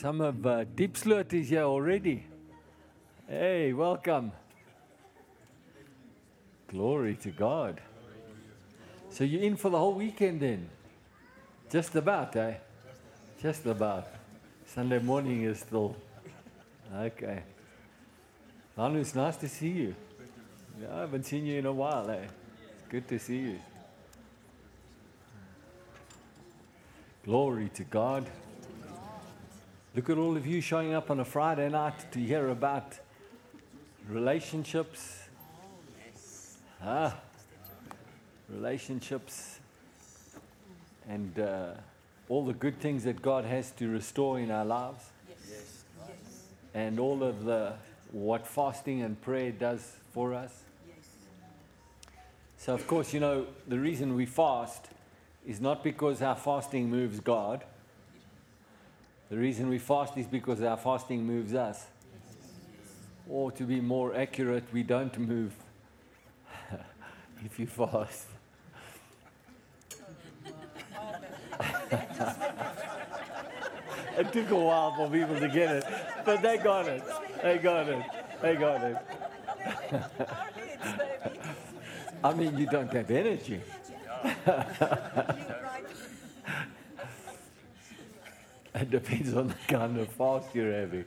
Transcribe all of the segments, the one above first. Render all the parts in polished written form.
Some of Deep Slurt is here already. Hey, welcome. Glory to God. So you're in for the whole weekend then? Just about, eh? Just about. Sunday morning is still. Okay. Lanu, it's nice to see you. Yeah, I haven't seen you in a while, eh? It's good to see you. Glory to God. Look at all of you showing up on a Friday night to hear about relationships. Relationships and all the good things that God has to restore in our lives. Yes. Yes. And all of what fasting and prayer does for us. Yes. So, of course, you know, the reason we fast is not because our fasting moves God. The reason we fast is because our fasting moves us. Or to be more accurate, we don't move if you fast. It took a while for people to get it, but they got it. I mean, you don't have energy. It depends on the kind of fast you're having.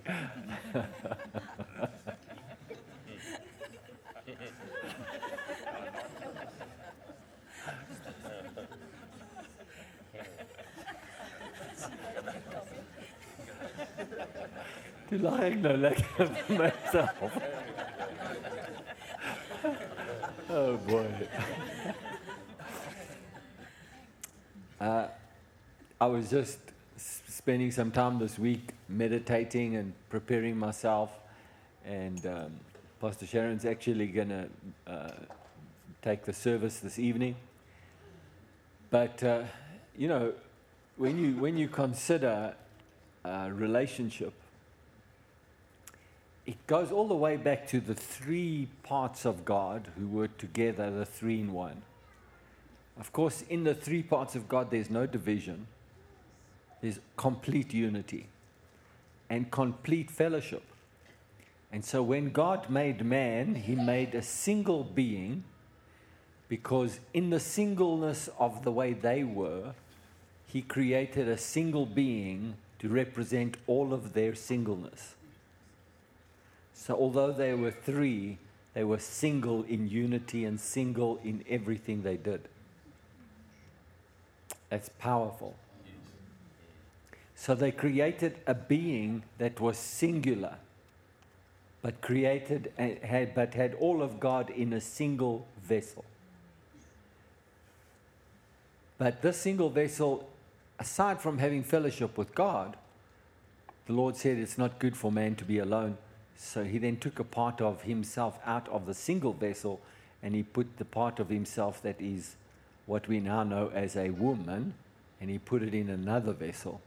Did I acknowledge myself? Oh boy. I was just spending some time this week meditating and preparing myself, and Pastor Sharon's actually going to take the service this evening. But you know, when you consider a relationship, it goes all the way back to the three parts of God who were together, the three in one. Of course, in the three parts of God, there's no division. There's complete unity and complete fellowship. And so when God made man, he made a single being, because in the singleness of the way they were, he created a single being to represent all of their singleness. So although they were three, they were single in unity and single in everything they did. That's powerful. So they created a being that was singular, but had all of God in a single vessel. But this single vessel, aside from having fellowship with God, the Lord said it's not good for man to be alone. So he then took a part of himself out of the single vessel, and he put the part of himself that is what we now know as a woman, and he put it in another vessel,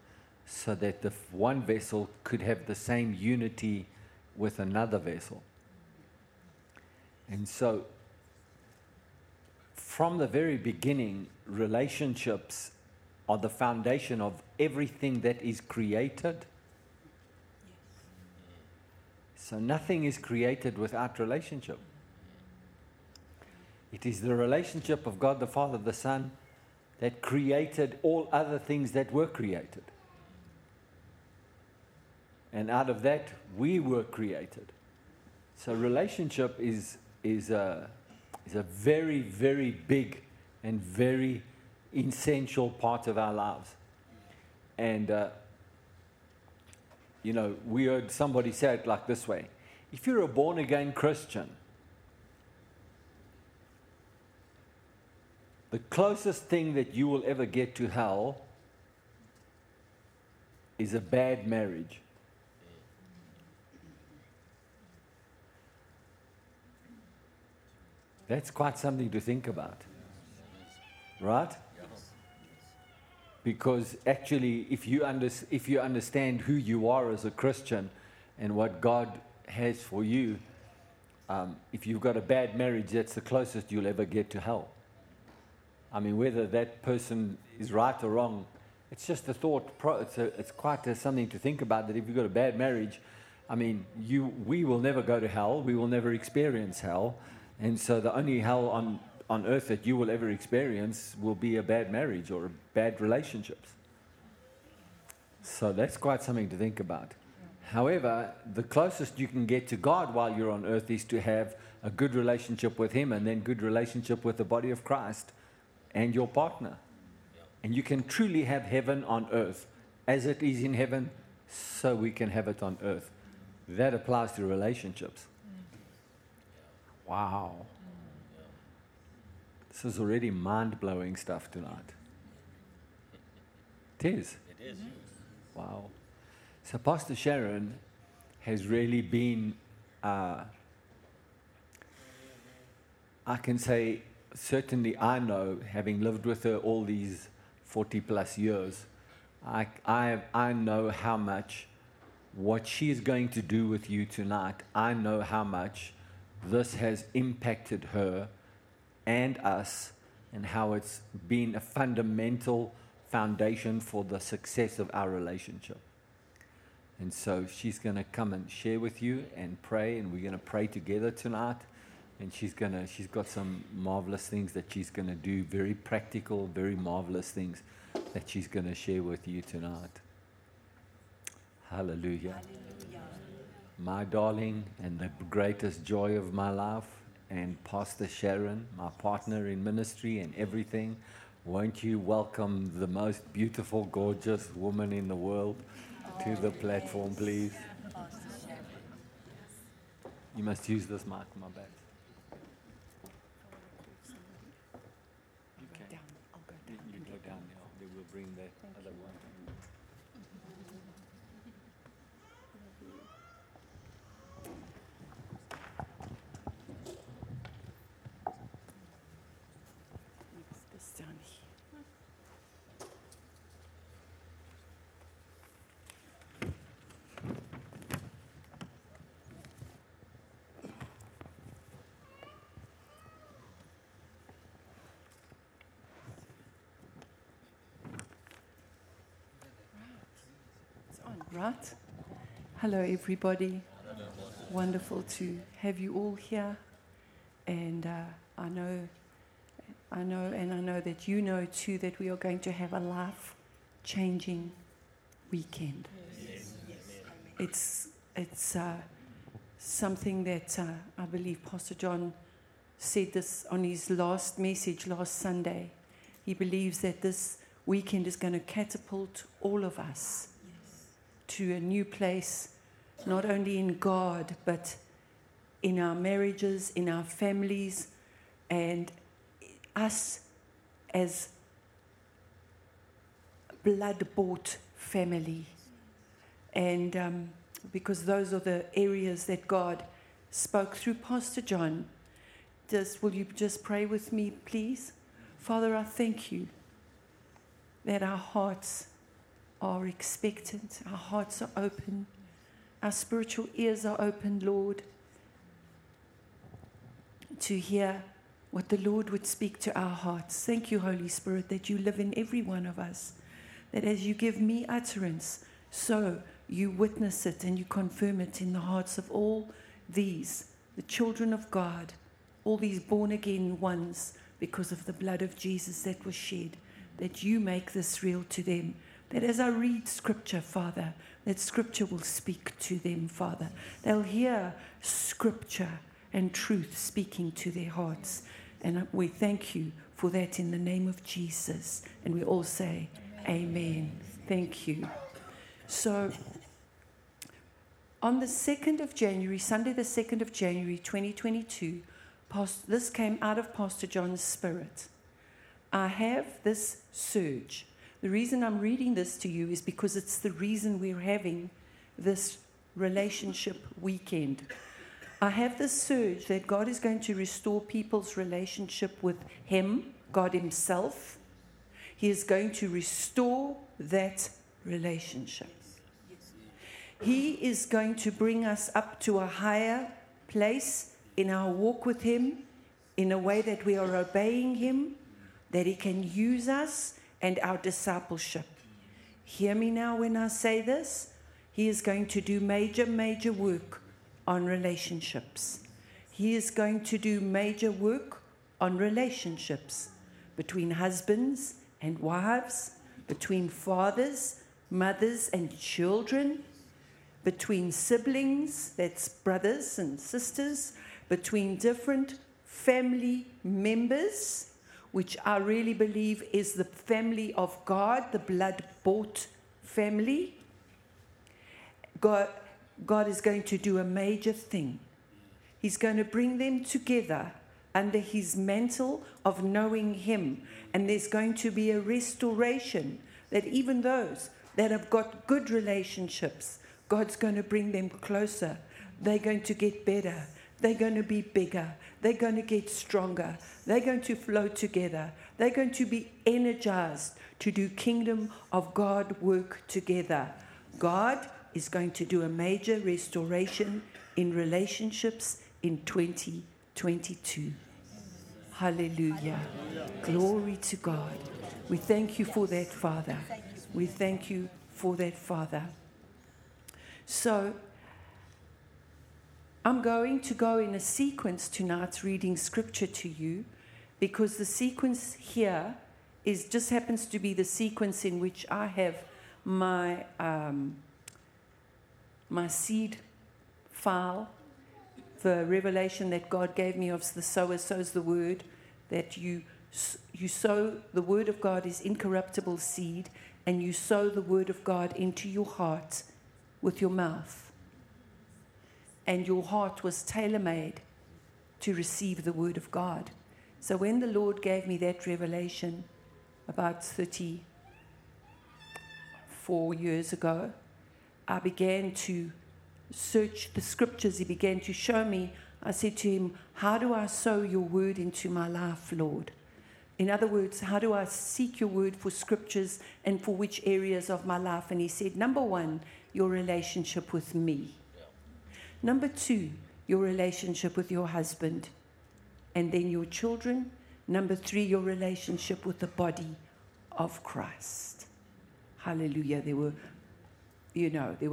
so that the one vessel could have the same unity with another vessel. And so, from the very beginning, relationships are the foundation of everything that is created. So nothing is created without relationship. It is the relationship of God the Father, the Son, that created all other things that were created. And out of that, we were created. So relationship is a very, very big and very essential part of our lives. And, you know, we heard somebody say it like this way. If you're a born-again Christian, the closest thing that you will ever get to hell is a bad marriage. That's quite something to think about, right? Because actually, if you understand who you are as a Christian and what God has for you, if you've got a bad marriage, that's the closest you'll ever get to hell. I mean, whether that person is right or wrong, It's just a thought. It's quite something to think about, that if you've got a bad marriage, I mean, we will never go to hell. We will never experience hell. And so the only hell on earth that you will ever experience will be a bad marriage or bad relationships. So that's quite something to think about. However, the closest you can get to God while you're on earth is to have a good relationship with Him, and then good relationship with the body of Christ and your partner. And you can truly have heaven on earth. As it is in heaven, so we can have it on earth. That applies to relationships. Wow. This is already mind-blowing stuff tonight. It is. It is. Wow. So Pastor Sharon has really been, I can say, certainly I know, having lived with her all these 40 plus years, I know how much what she is going to do with you tonight. I know how much this has impacted her and us, and how it's been a fundamental foundation for the success of our relationship. And so she's going to come and share with you and pray, and we're going to pray together tonight. And she's got some marvelous things that she's going to do, very practical, very marvelous things that she's going to share with you tonight. Hallelujah. Hallelujah. My darling and the greatest joy of my life, and Pastor Sharon, my partner in ministry and everything, won't you welcome the most beautiful, gorgeous woman in the world to the platform, please? You must use this mic, my bad. Okay. I'll go down. You go down now. They will bring the other one. This down here. Right. Hello, everybody. Hello. Wonderful to have you all here, and I know that you know too that we are going to have a life-changing weekend. Yes. Yes. It's something that I believe Pastor John said this on his last message last Sunday. He believes that this weekend is going to catapult all of us to a new place, not only in God, but in our marriages, in our families, and us as blood-bought family. And because those are the areas that God spoke through Pastor John. Will you just pray with me, please? Father, I thank you that our hearts are expectant, our hearts are open, our spiritual ears are open, Lord, to hear what the Lord would speak to our hearts. Thank you, Holy Spirit, that you live in every one of us, that as you give me utterance, so you witness it and you confirm it in the hearts of all these, the children of God, all these born-again ones, because of the blood of Jesus that was shed, that you make this real to them. That as I read Scripture, Father, that Scripture will speak to them, Father. They'll hear Scripture and truth speaking to their hearts. And we thank you for that in the name of Jesus. And we all say, Amen. Thank you. So, on the 2nd of January, Sunday the 2nd of January, 2022, this came out of Pastor John's spirit. I have this surge. The reason I'm reading this to you is because it's the reason we're having this relationship weekend. I have this surge that God is going to restore people's relationship with Him, God Himself. He is going to restore that relationship. He is going to bring us up to a higher place in our walk with Him, in a way that we are obeying Him, that He can use us, and our discipleship. Hear me now when I say this. He is going to do major, major work on relationships. He is going to do major work on relationships between husbands and wives, between fathers, mothers, and children, between siblings, that's brothers and sisters, between different family members, which I really believe is the family of God, the blood-bought family. God is going to do a major thing. He's going to bring them together under his mantle of knowing him. And there's going to be a restoration that even those that have got good relationships, God's going to bring them closer. They're going to get better. They're going to be bigger. They're going to get stronger. They're going to flow together. They're going to be energized to do kingdom of God work together. God is going to do a major restoration in relationships in 2022. Hallelujah. Glory to God. We thank you for that, Father. We thank you for that, Father. So, I'm going to go in a sequence tonight reading scripture to you, because the sequence here is just happens to be the sequence in which I have my my seed file, the revelation that God gave me of the sower sows the word, that you sow the word of God is incorruptible seed, and you sow the word of God into your heart with your mouth. And your heart was tailor-made to receive the word of God. So when the Lord gave me that revelation about 34 years ago, I began to search the scriptures. He began to show me. I said to him, how do I sow your word into my life, Lord? In other words, how do I seek your word for scriptures and for which areas of my life? And he said, number one, your relationship with me. Number two, your relationship with your husband and then your children. Number three, your relationship with the body of Christ. Hallelujah. There were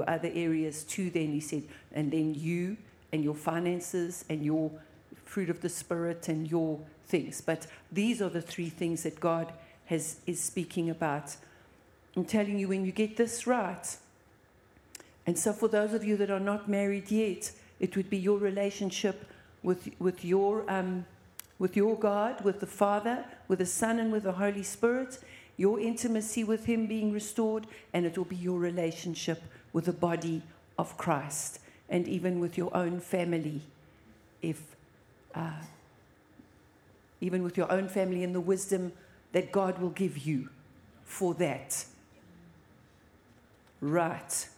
other areas too then, he said, and then you and your finances and your fruit of the Spirit and your things. But these are the three things that God is speaking about. I'm telling you, when you get this right, and so for those of you that are not married yet, it would be your relationship with your God, with the Father, with the Son, and with the Holy Spirit, your intimacy with him being restored, and it will be your relationship with the body of Christ and even with your own family. Even with your own family and the wisdom that God will give you for that. Right.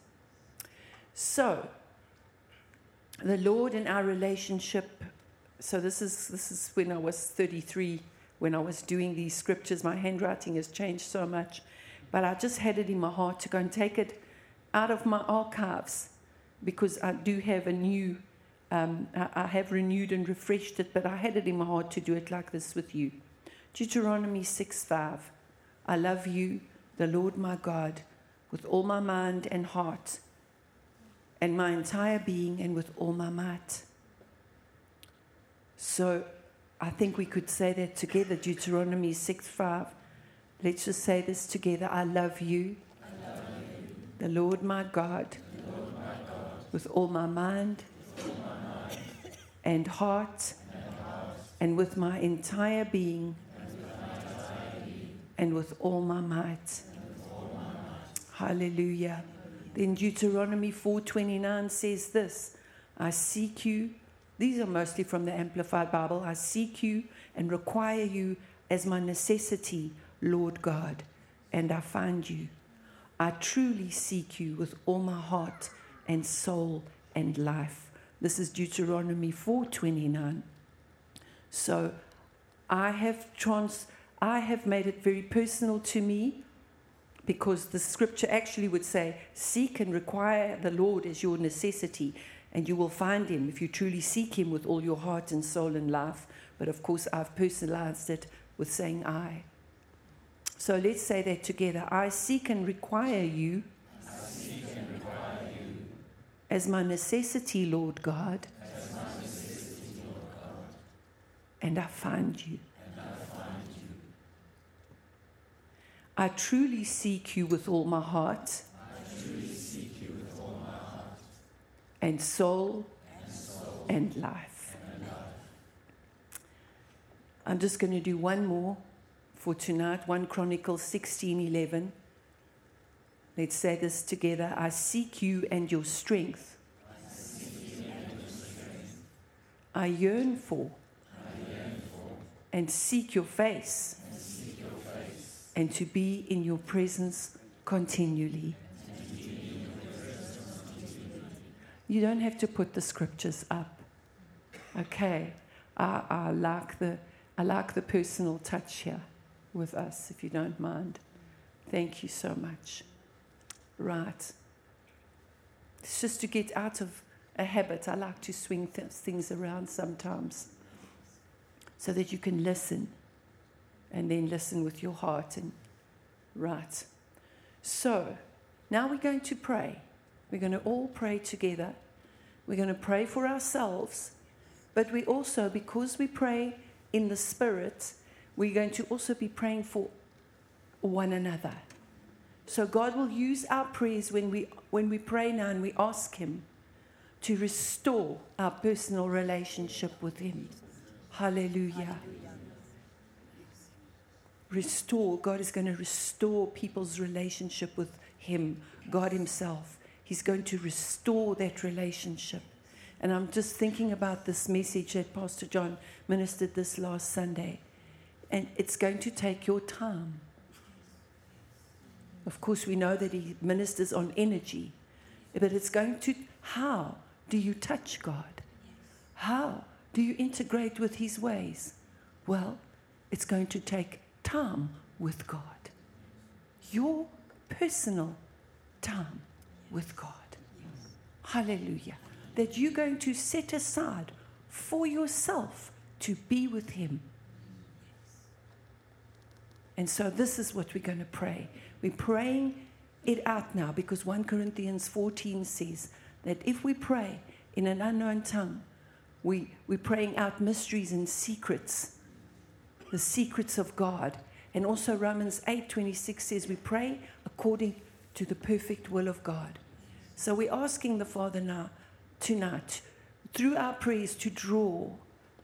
So, the Lord and our relationship. So this is when I was 33, when I was doing these scriptures. My handwriting has changed so much, but I just had it in my heart to go and take it out of my archives, because I do have a new, I have renewed and refreshed it, but I had it in my heart to do it like this with you. Deuteronomy 6:5. I love you, the Lord my God, with all my mind and heart, and my entire being, and with all my might. So I think we could say that together, Deuteronomy 6:5. Let's just say this together. I love you, the Lord my God, with all my mind and heart, and with my entire being, and with all my might. Hallelujah. Then Deuteronomy 4:29 says this, I seek you, these are mostly from the Amplified Bible, I seek you and require you as my necessity, Lord God, and I find you. I truly seek you with all my heart and soul and life. This is Deuteronomy 4:29. So I have made it very personal to me, because the scripture actually would say, seek and require the Lord as your necessity, and you will find him if you truly seek him with all your heart and soul and life. But of course, I've personalized it with saying I. So let's say that together. I seek and require you, as my necessity, Lord God, and I find you. I truly seek you with all my heart and soul and life. I'm just going to do one more for tonight, 1 Chronicles 16:11. Let's say this together. I seek you and your strength. I yearn for and seek your face, and to be in your presence continually. You don't have to put the scriptures up. Okay. I like the personal touch here with us, if you don't mind. Thank you so much. Right. It's just to get out of a habit. I like to swing things around sometimes so that you can listen, and then listen with your heart. And right. So now we're going to pray. We're going to all pray together. We're going to pray for ourselves, but we also, because we pray in the Spirit, we're going to also be praying for one another. So God will use our prayers when we pray now, and we ask Him to restore our personal relationship with Him. Hallelujah. Restore. God is going to restore people's relationship with Him, God Himself. He's going to restore that relationship. And I'm just thinking about this message that Pastor John ministered this last Sunday. And it's going to take your time. Of course, we know that he ministers on energy. But it's going to, how do you touch God? How do you integrate with His ways? Well, it's going to take time with God. Your personal time with God. Yes. Hallelujah. That you're going to set aside for yourself to be with Him. Yes. And so this is what we're going to pray. We're praying it out now, because 1 Corinthians 14 says that if we pray in an unknown tongue, we're praying out mysteries and secrets, the secrets of God. And also Romans 8:26 says we pray according to the perfect will of God. So we're asking the Father now, tonight, through our prayers, to draw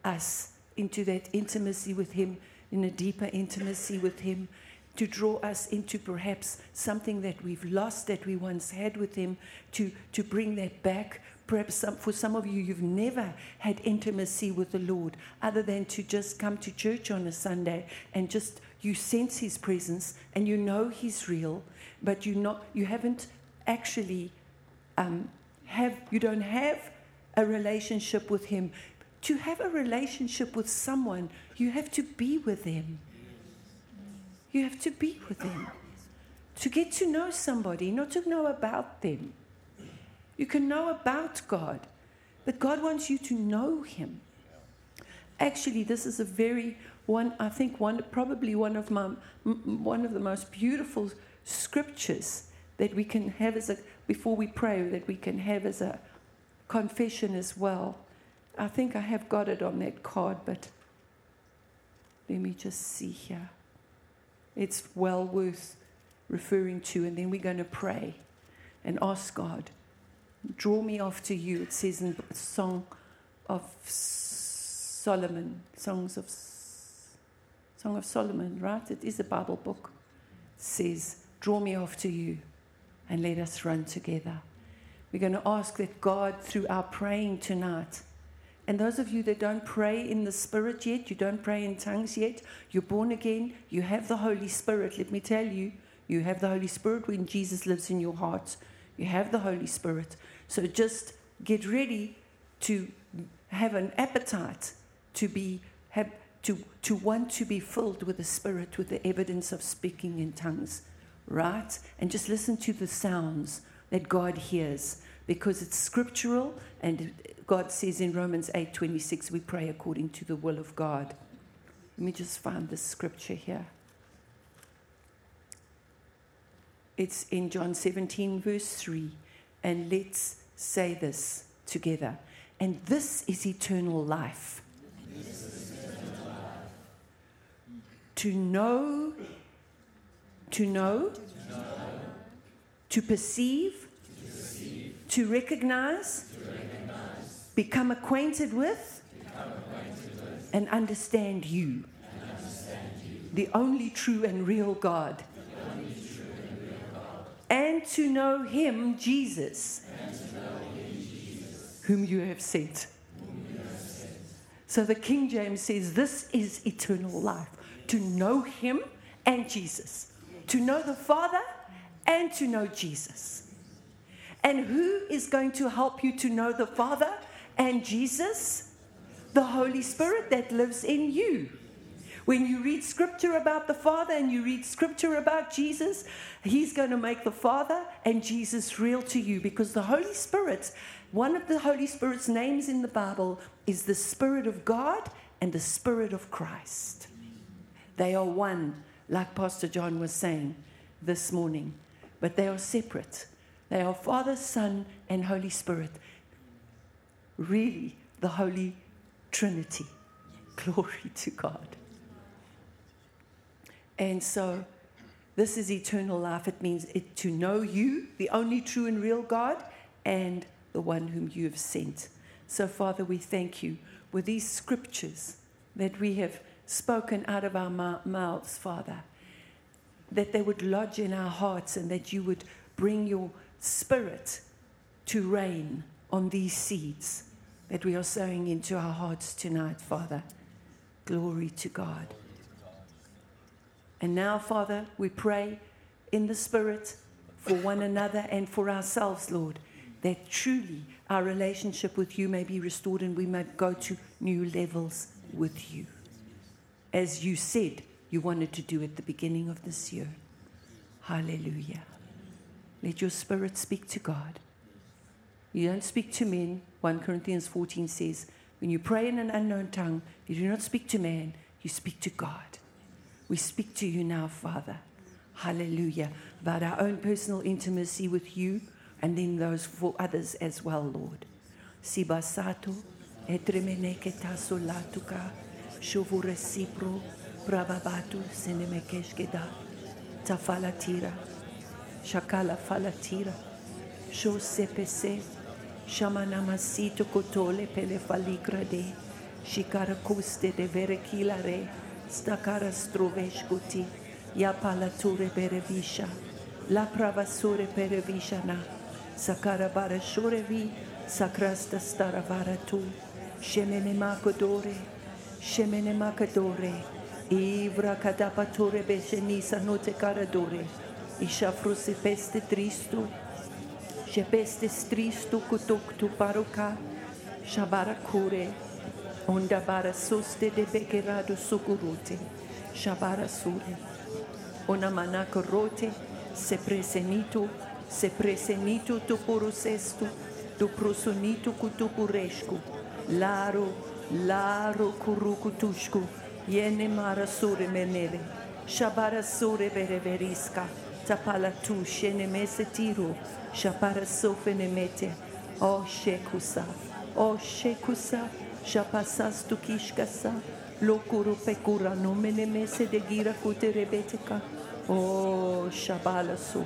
us into that intimacy with Him, in a deeper intimacy with Him, to draw us into perhaps something that we've lost that we once had with Him, to bring that back. Perhaps for some of you, you've never had intimacy with the Lord other than to just come to church on a Sunday, and just you sense His presence and you know He's real, but you don't have a relationship with Him. To have a relationship with someone, you have to be with them. You have to be with them. To get to know somebody, not to know about them. You can know about God, but God wants you to know Him. Actually, this is one of the most beautiful scriptures that we can have before we pray, that we can have as a confession as well. I think I have got it on that card, but let me just see here. It's well worth referring to, and then we're going to pray and ask God, draw me after you, it says in Song of Solomon, right? It is a Bible book. It says, draw me after you and let us run together. We're going to ask that God, through our praying tonight, and those of you that don't pray in the Spirit yet, you don't pray in tongues yet, you're born again, you have the Holy Spirit. Let me tell you, you have the Holy Spirit when Jesus lives in your heart. You have the Holy Spirit. So just get ready to have an appetite to want to be filled with the Spirit, with the evidence of speaking in tongues, right? And just listen to the sounds that God hears, because it's scriptural, and God says in Romans 8:26, we pray according to the will of God. Let me just find this scripture here. It's in John 17, verse 3. And let's say this together. And this is eternal life. This is eternal life. To know. To perceive. To recognize. Become acquainted with. And understand you. The only true and real God. And to know him, Jesus, whom you have sent. So the King James says this is eternal life, to know him and Jesus, to know the Father and to know Jesus. And who is going to help you to know the Father and Jesus? The Holy Spirit that lives in you. When you read scripture about the Father and you read scripture about Jesus, he's going to make the Father and Jesus real to you, because the Holy Spirit, one of the Holy Spirit's names in the Bible is the Spirit of God and the Spirit of Christ. They are one, like Pastor John was saying this morning, but they are separate. They are Father, Son, and Holy Spirit. Really, the Holy Trinity. Glory to God. And so this is eternal life. It means it to know you, the only true and real God, and the one whom you have sent. So, Father, we thank you for these scriptures that we have spoken out of our mouths, Father, that they would lodge in our hearts and that you would bring your Spirit to reign on these seeds that we are sowing into our hearts tonight, Father. Glory to God. And now, Father, we pray in the Spirit for one another and for ourselves, Lord, that truly our relationship with you may be restored and we may go to new levels with you, as you said you wanted to do at the beginning of this year. Hallelujah. Let your Spirit speak to God. You don't speak to men. 1 Corinthians 14 says, when you pray in an unknown tongue, you do not speak to man, you speak to God. We speak to you now, Father, hallelujah, about our own personal intimacy with you and then those for others as well, Lord. Sibasato, etremeneketa solatuka, shovoresipro, prababatu, senemekeshkeda, tafalatira, shakala falatira, shosepese, shamanamasito kotole pelefaligrade, shikarakuste de verekilare, Stakara stroveshkuti, ya palature berevisha, la pravasure perevishana, sakara barashurevi, sakrasta staravaratu, shemene makadore, ivra kadapature beshenisa note karadore, ishafrusi peste tristu, shepeste stristu kutuktu paruka, shabarakure, Onda bara soste de bekerado sugurote, shabara sure. Ona manaka rote, se presenito tu porosesto, tu prosonito kutupuresku, laro kurukutushku, yene mara sure menere, shabara sure bereveriska, tapalatu shene mesetiro, shabara sofene mete, o shekusa. Shapasas tu kishkasa, lokuru pekura no menemese de gira kute rebeteka. Oh, shabalasu.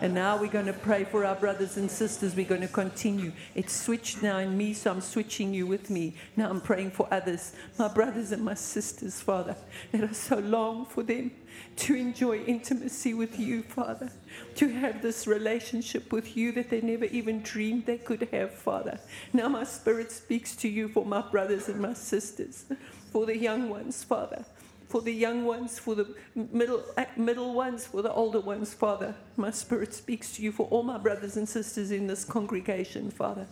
And now we're going to pray for our brothers and sisters. We're going to continue. It's switched now in me, so I'm switching you with me. Now I'm praying for others, my brothers and my sisters, Father, that I so long for them to enjoy intimacy with you, Father, to have this relationship with you that they never even dreamed they could have, Father. Now my spirit speaks to you for my brothers and my sisters, for the young ones, Father. For the young ones, for the middle ones, for the older ones, Father. My spirit speaks to you for all my brothers and sisters in this congregation, Father.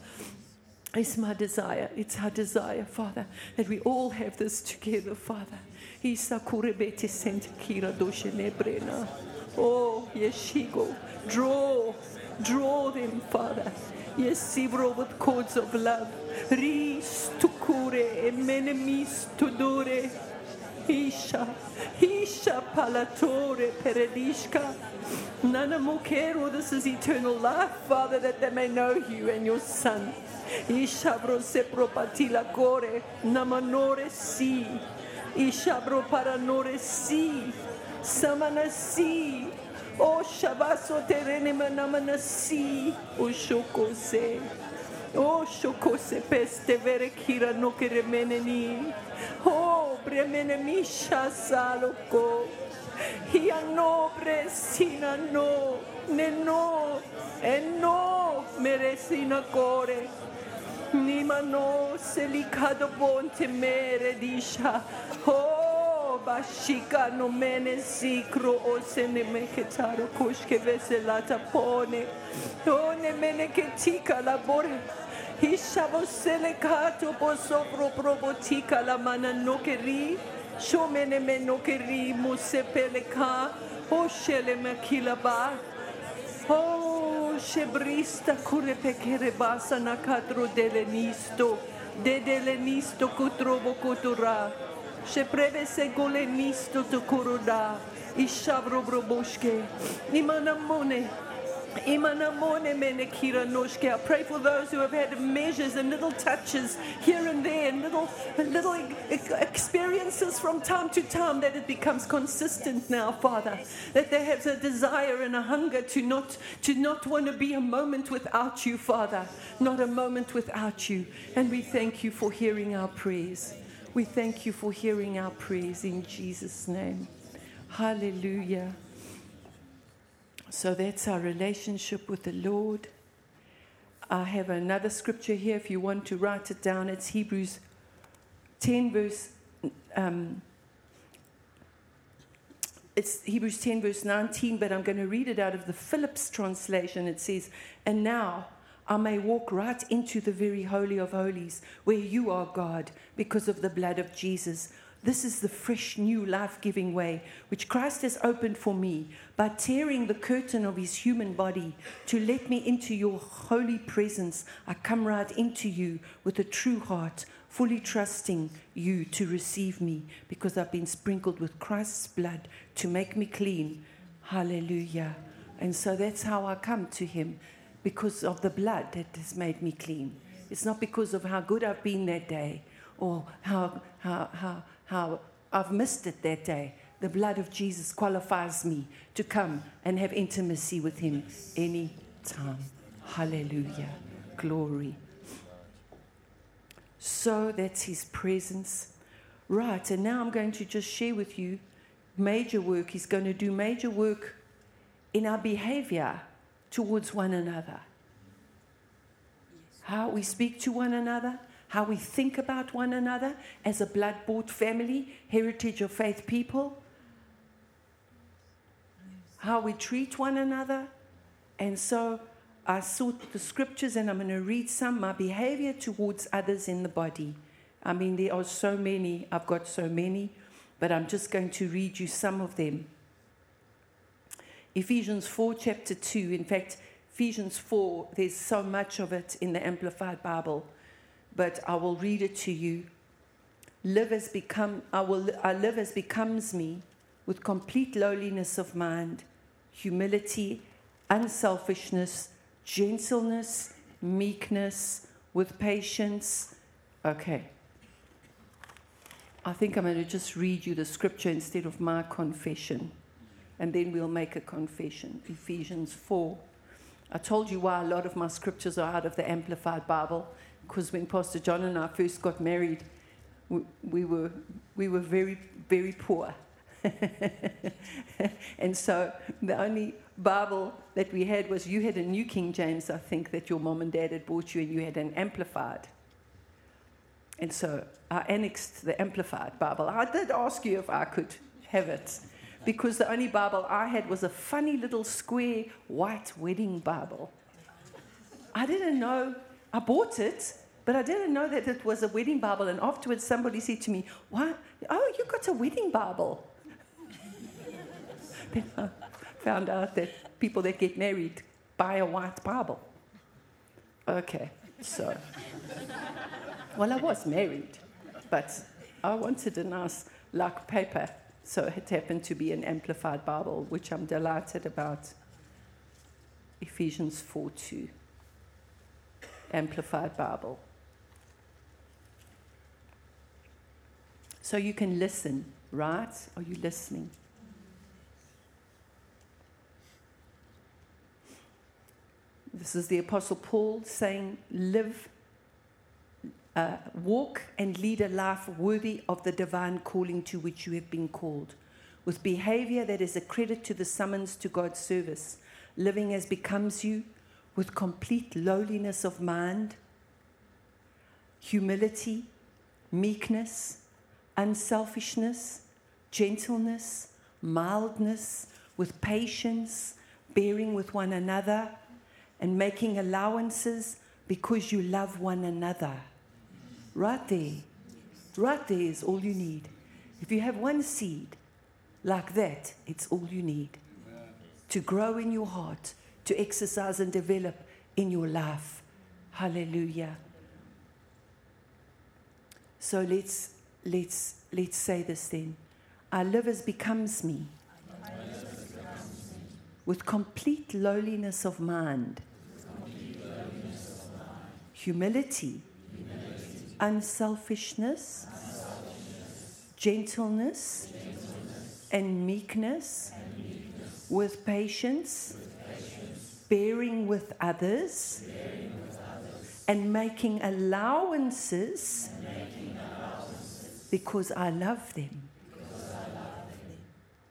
It's my desire, it's our desire, Father, that we all have this together, Father. Oh, Yeshigo, draw Draw them, Father. Yesibro with cords of love. Ris to kure, menemis to dore. Isha palatore peredishka. Nana mokero, this is eternal life, Father, that they may know you and your Son. Isha brosepro patila kore, namanore si. Isha bro paranore si. Samana si. O shabaso terene manamana si. O shokose. O shokose peste vere kira no kere meneni. O bremene misha saloko. Hia no presina no. Ne no. E no meresina core. Nima no selicado bonte mere disha. O. Bashika no mene sikro o sene me ketaro kushke veselata pone o ne mene ketika labore hishavo selekato posopro probotika la mana nokeri shomene me nokeri musepeleka o shele me kilaba o shebrista kure pekere basa na kadro delenisto delenisto kutrobo kutura She prevese golenisto to kuroda, ishavro broboshke, imanamone menekira noshke. I pray for those who have had measures and little touches here and there, and little experiences from time to time, that it becomes consistent now, Father. That they have a desire and a hunger to not want to be a moment without you, Father, not a moment without you. And we thank you for hearing our prayers. We thank you for hearing our prayers in Jesus' name. Hallelujah. So that's our relationship with the Lord. I have another scripture here if you want to write it down. It's Hebrews 10 verse 19, but I'm going to read it out of the Phillips translation. It says, "And now I may walk right into the very Holy of Holies, where you are, God, because of the blood of Jesus. This is the fresh, new, life-giving way, which Christ has opened for me by tearing the curtain of his human body to let me into your holy presence. I come right into you with a true heart, fully trusting you to receive me, because I've been sprinkled with Christ's blood to make me clean." Hallelujah. And so that's how I come to him. Because of the blood that has made me clean. It's not because of how good I've been that day or how I've missed it that day. The blood of Jesus qualifies me to come and have intimacy with him any time. Hallelujah. Glory. So that's his presence. Right, and now I'm going to just share with you major work. He's going to do major work in our behavior towards one another. How we speak to one another, how we think about one another as a blood-bought family, heritage of faith people, how we treat one another. And so I sought the scriptures, and I'm going to read some. My behavior towards others in the body. I mean, there are so many. I've got so many, but I'm just going to read you some of them. Ephesians 4, chapter 2. In fact, Ephesians 4, there's so much of it in the Amplified Bible, but I will read it to you. I live as becomes me, with complete lowliness of mind, humility, unselfishness, gentleness, meekness, with patience. Okay. I think I'm going to just read you the scripture instead of my confession. And then we'll make a confession. Ephesians 4. I told you why a lot of my scriptures are out of the Amplified Bible, because when Pastor John and I first got married, we were very, very poor. And so the only Bible that we had was, you had a New King James, I think, that your mom and dad had bought you, and you had an Amplified. And so I annexed the Amplified Bible. I did ask you if I could have it, because the only Bible I had was a funny little square white wedding Bible. I didn't know. I bought it, but I didn't know that it was a wedding Bible. And afterwards somebody said to me, "What? Oh, you got a wedding Bible." Then I found out that people that get married buy a white Bible. Okay, so. Well, I was married, but I wanted a nice, like, paper. So it happened to be an amplified Bible, which I'm delighted about. Ephesians 4:2, amplified Bible. So you can listen, right? Are you listening? This is the Apostle Paul saying, live, walk and lead a life worthy of the divine calling to which you have been called, with behavior that is a credit to the summons to God's service, living as becomes you, with complete lowliness of mind, humility, meekness, unselfishness, gentleness, mildness, with patience, bearing with one another, and making allowances because you love one another. Right there is all you need. If you have one seed like that, it's all you need to grow in your heart, to exercise and develop in your life. Hallelujah. So let's say this then. I live as becomes me, with complete lowliness of mind, humility, unselfishness, gentleness, and meekness, with patience, bearing with others, and making allowances because I love them.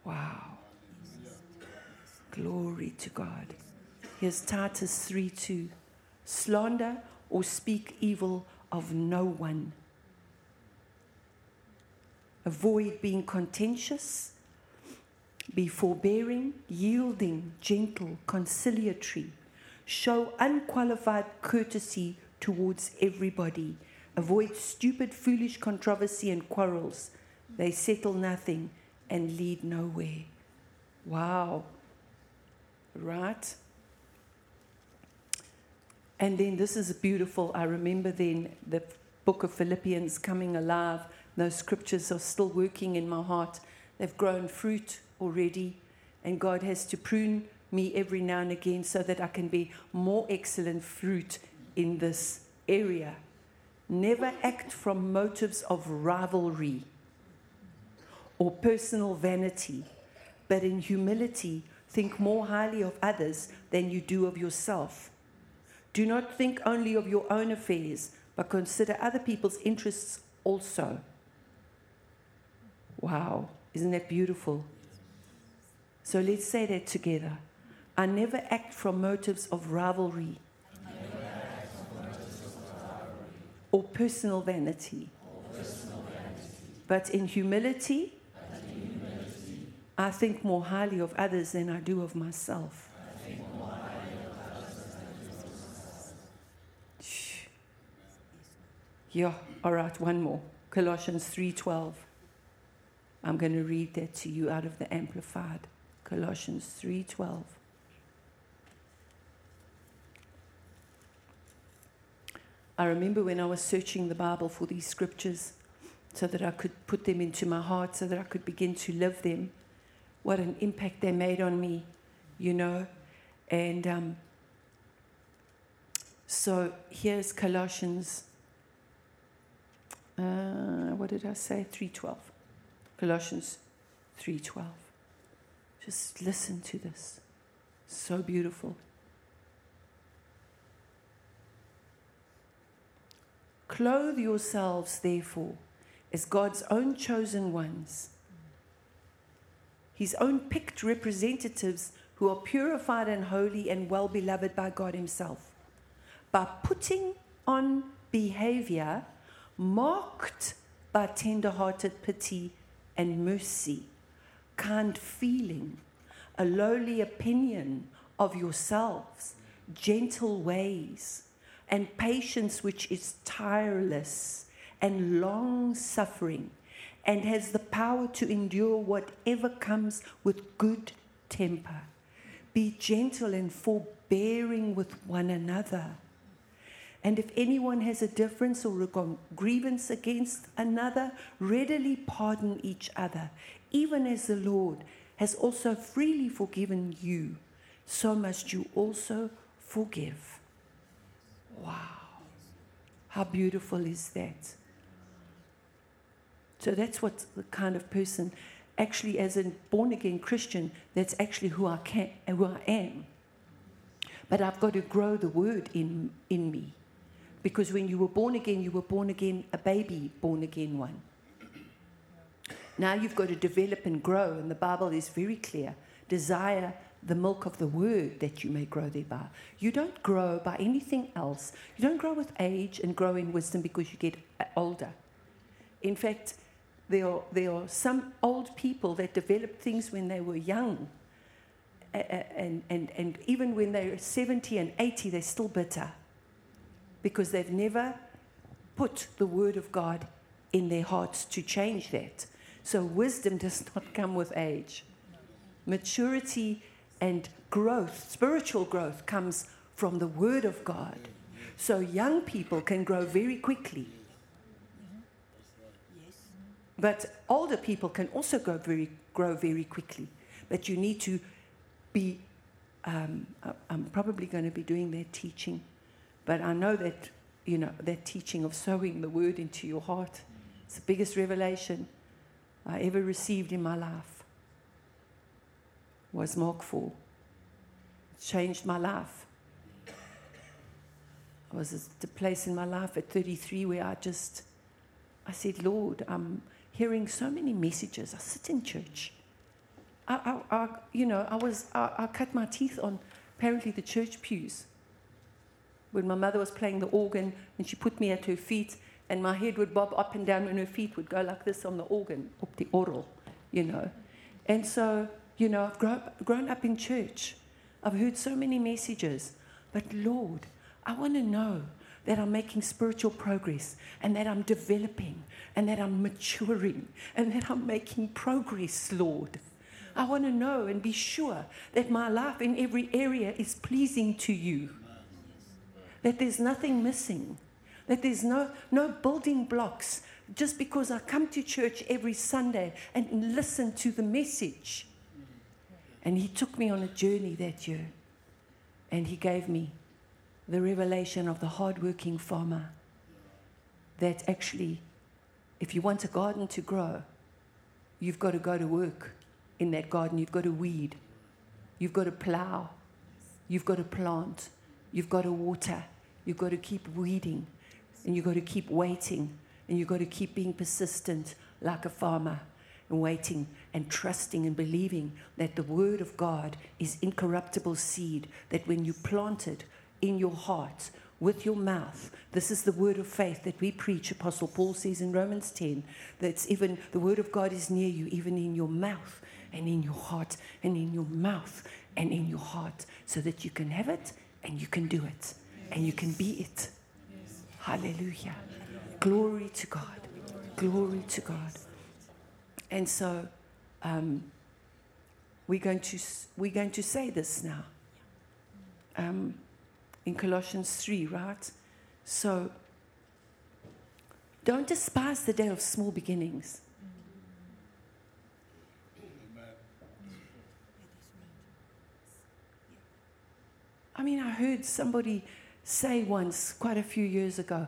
Wow. Glory to God. Here's Titus 3:2. Slander or speak evil of no one. Avoid being contentious. Be forbearing, yielding, gentle, conciliatory. Show unqualified courtesy towards everybody. Avoid stupid, foolish controversy and quarrels. They settle nothing and lead nowhere. Wow. Right? And then this is beautiful. I remember then the book of Philippians coming alive. Those scriptures are still working in my heart. They've grown fruit already. And God has to prune me every now and again so that I can be more excellent fruit in this area. Never act from motives of rivalry or personal vanity, but in humility, think more highly of others than you do of yourself. Do not think only of your own affairs, but consider other people's interests also. Wow, isn't that beautiful? So let's say that together. I never act from motives of rivalry or personal vanity, but in humility, I think more highly of others than I do of myself. Yeah, all right, one more. Colossians 3:12. I'm going to read that to you out of the Amplified. Colossians 3:12. I remember when I was searching the Bible for these scriptures so that I could put them into my heart, so that I could begin to live them. What an impact they made on me, you know. And so here's Colossians, what did I say? 3:12. Colossians 3:12. Just listen to this. So beautiful. Clothe yourselves, therefore, as God's own chosen ones, His own picked representatives who are purified and holy and well-beloved by God Himself, by putting on behavior marked by tender-hearted pity and mercy, kind feeling, a lowly opinion of yourselves, gentle ways, and patience which is tireless and long-suffering, and has the power to endure whatever comes with good temper. Be gentle and forbearing. bearing with one another. And if anyone has a difference or a grievance against another, readily pardon each other, even as the Lord has also freely forgiven you. So must you also forgive. Wow. How beautiful is that? So that's what the kind of person, actually as a born-again Christian, that's actually who I am. But I've got to grow the word in me. Because when you were born again, a baby born again one. Now you've got to develop and grow, and the Bible is very clear. Desire the milk of the word that you may grow thereby. You don't grow by anything else. You don't grow with age and grow in wisdom because you get older. In fact, there are some old people that developed things when they were young. And even when they're 70 and 80, they're still bitter. Because they've never put the word of God in their hearts to change that. So wisdom does not come with age. Maturity and growth, spiritual growth, comes from the word of God. So young people can grow very quickly. But older people can also grow very quickly. But you need to be, I'm probably going to be doing that teaching. But I know that, that teaching of sowing the word into your heart, it's the biggest revelation I ever received in my life, was Mark 4. It changed my life. I was at the place in my life at 33 where I said, Lord, I'm hearing so many messages. I sit in church. I cut my teeth on apparently the church pews. When my mother was playing the organ and she put me at her feet and my head would bob up and down and her feet would go like this on the organ, up the oral, And so, I've grown up in church. I've heard so many messages. But Lord, I want to know that I'm making spiritual progress and that I'm developing and that I'm maturing and that I'm making progress, Lord. I want to know and be sure that my life in every area is pleasing to you. That there's nothing missing, that there's no building blocks just because I come to church every Sunday and listen to the message. And he took me on a journey that year, and he gave me the revelation of the hardworking farmer, that actually if you want a garden to grow, you've got to go to work in that garden. You've got to weed, you've got to plow, you've got to plant, you've got to water, you've got to keep weeding, and you've got to keep waiting, and you've got to keep being persistent like a farmer, and waiting and trusting and believing that the word of God is incorruptible seed, that when you plant it in your heart, with your mouth, this is the word of faith that we preach. Apostle Paul says in Romans 10, that's even the word of God is near you, even in your mouth and in your heart, and in your mouth and in your heart, so that you can have it, and you can do it. Yes. And you can be it. Yes. Hallelujah. Hallelujah. Glory to God. Glory to God. And so we're going to say this now. In Colossians 3, right? So don't despise the day of small beginnings. I mean, I heard somebody say once, quite a few years ago,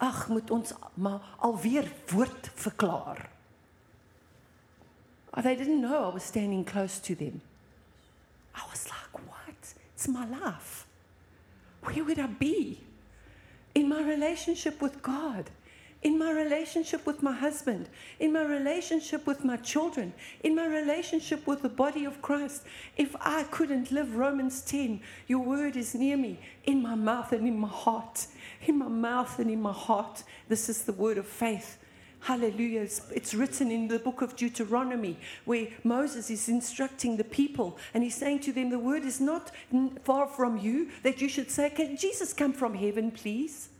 ach, moet ons maar alweer woord verklaar. They didn't know I was standing close to them. I was like, what? It's my life. Where would I be? In my relationship with God, in my relationship with my husband, in my relationship with my children, in my relationship with the body of Christ. If I couldn't live Romans 10, your word is near me, in my mouth and in my heart, in my mouth and in my heart. This is the word of faith. Hallelujah. It's written in the book of Deuteronomy, where Moses is instructing the people and he's saying to them, the word is not far from you, that you should say, can Jesus come from heaven, please?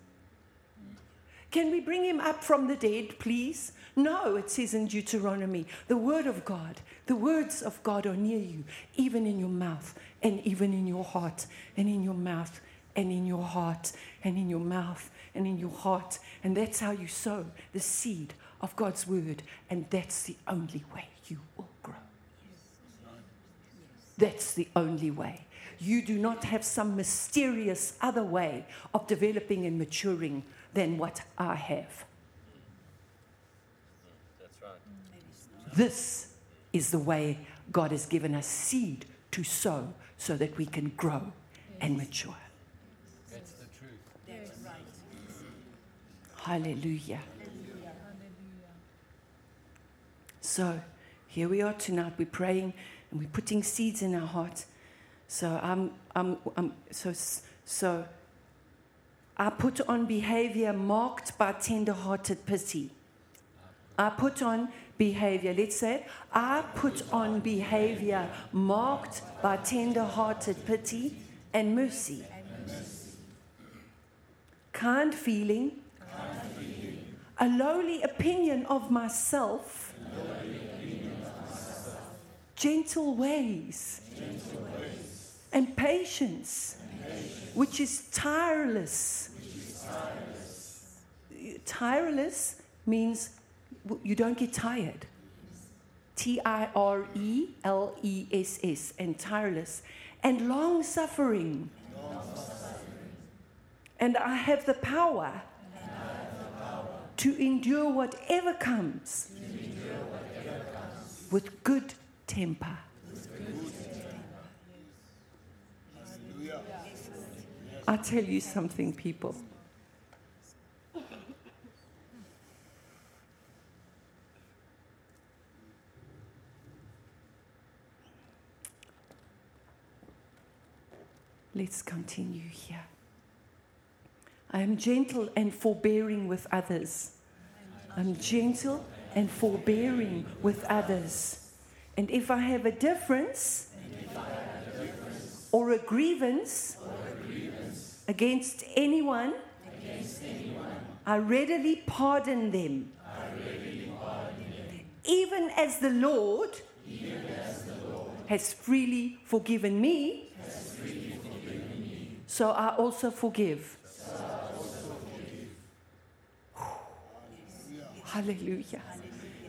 Can we bring him up from the dead, please? No, it says in Deuteronomy, the word of God, the words of God are near you, even in your mouth and even in your heart, and in your mouth and in your heart and in your mouth and in your heart. And that's how you sow the seed of God's word. And that's the only way you will grow. That's the only way. You do not have some mysterious other way of developing and maturing than what I have. That's right. This is the way God has given us seed to sow so that we can grow and mature. That's the truth. That's right. Hallelujah. Hallelujah. So here we are tonight. We're praying and we're putting seeds in our heart. So I put on behavior marked by tender-hearted pity. I put on behavior. Let's say it. I put on behavior marked by tender-hearted pity and mercy. Kind feeling. A lowly opinion of myself. Gentle ways. And patience, which is tireless. Tireless means you don't get tired. T-I-R-E-L-E-S-S, and tireless. And long-suffering. And I have the power to endure whatever comes with good temper. I tell you something, people. Let's continue here. I am gentle and forbearing with others. I'm gentle and forbearing with others. And if I have a difference or a grievance against anyone, I readily pardon them. Even as the Lord has freely forgiven me, so I also forgive. Hallelujah.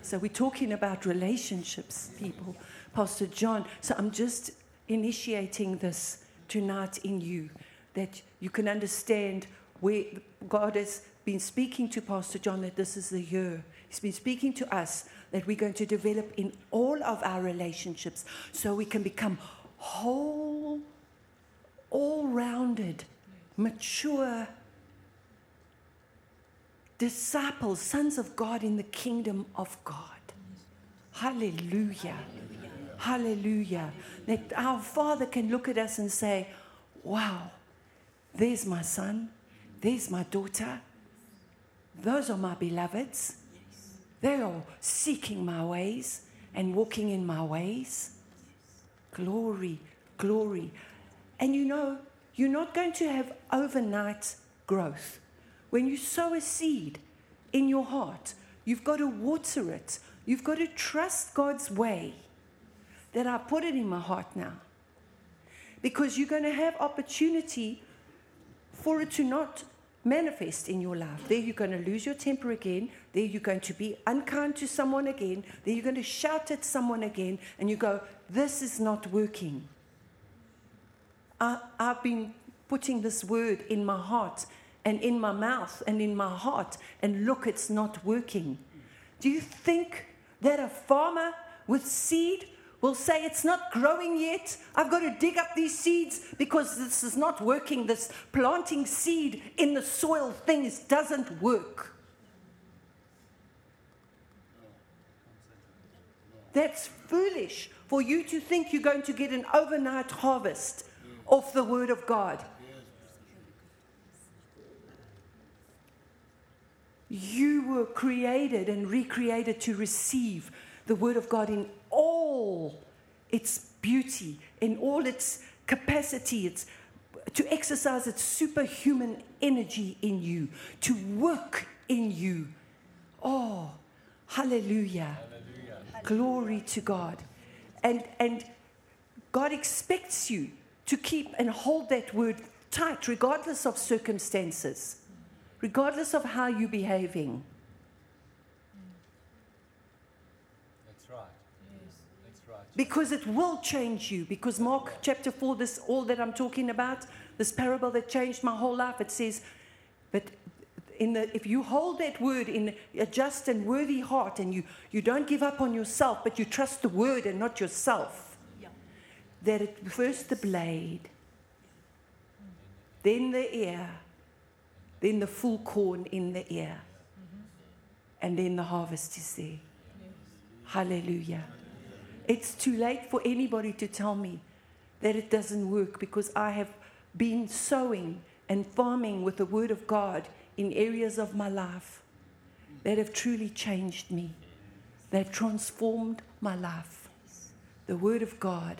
So we're talking about relationships, people. Pastor John, so I'm just initiating this tonight in you, that you can understand where God has been speaking to Pastor John, that this is the year. He's been speaking to us that we're going to develop in all of our relationships so we can become whole, all-rounded, mature disciples, sons of God in the kingdom of God. Hallelujah. Hallelujah. Hallelujah. That our Father can look at us and say, wow, there's my son, there's my daughter, those are my beloveds. They are seeking my ways and walking in my ways. Glory, glory. And you know, you're not going to have overnight growth. When you sow a seed in your heart, you've got to water it. You've got to trust God's way, that I put it in my heart now. Because you're going to have opportunity for it to not manifest in your life. There you're going to lose your temper again. There you're going to be unkind to someone again. There you're going to shout at someone again. And you go, this is not working. I've been putting this word in my heart and in my mouth and in my heart. And look, it's not working. Do you think that a farmer with seed will say, it's not growing yet, I've got to dig up these seeds because this is not working, this planting seed in the soil thing doesn't work? That's foolish for you to think you're going to get an overnight harvest of the word of God. You were created and recreated to receive the word of God in all its beauty, in all its capacity, its to exercise its superhuman energy in you, to work in you. Oh, hallelujah. Hallelujah. Glory to God. And God expects you to keep and hold that word tight, regardless of circumstances, regardless of how you're behaving. That's right. Yes. That's right. Because it will change you. Because Mark chapter 4, this all that I'm talking about, this parable that changed my whole life, it says, but if you hold that word in a just and worthy heart, and you don't give up on yourself, but you trust the word and not yourself, that it first the blade, then the ear, then the full corn in the ear, and then the harvest is there. Hallelujah. It's too late for anybody to tell me that it doesn't work, because I have been sowing and farming with the word of God in areas of my life that have truly changed me. They've transformed my life. The word of God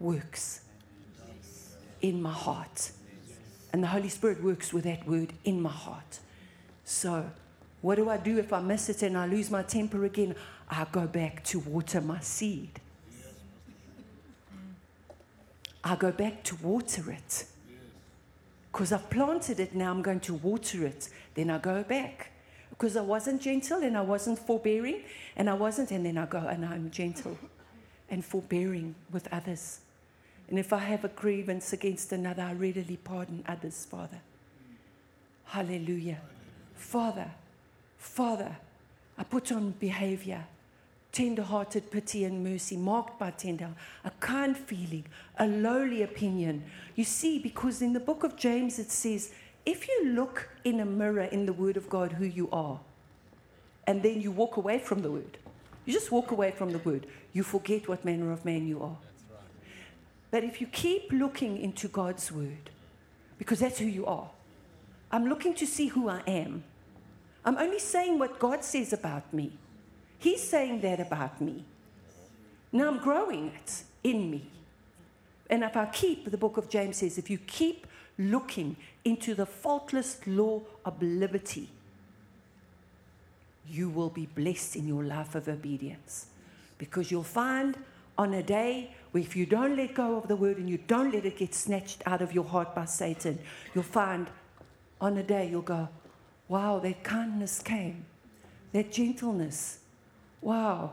works in my heart. And the Holy Spirit works with that word in my heart. So what do I do if I miss it and I lose my temper again? I go back to water my seed. I go back to water it. Because I've planted it, now I'm going to water it. Then I go back. Because I wasn't gentle and I wasn't forbearing. And then I go and I'm gentle and forbearing with others. And if I have a grievance against another, I readily pardon others, Father. Hallelujah. Father, I put on behavior, tender-hearted pity and mercy, marked by a kind feeling, a lowly opinion. You see, because in the book of James it says, if you look in a mirror in the word of God who you are, and then you walk away from the word, you just walk away from the word, you forget what manner of man you are. But if you keep looking into God's word, because that's who you are. I'm looking to see who I am. I'm only saying what God says about me. He's saying that about me. Now I'm growing it in me. And if I keep, the book of James says, if you keep looking into the faultless law of liberty, you will be blessed in your life of obedience. Because you'll find on a day where if you don't let go of the word and you don't let it get snatched out of your heart by Satan, you'll find on a day you'll go, wow, that kindness came, that gentleness. Wow,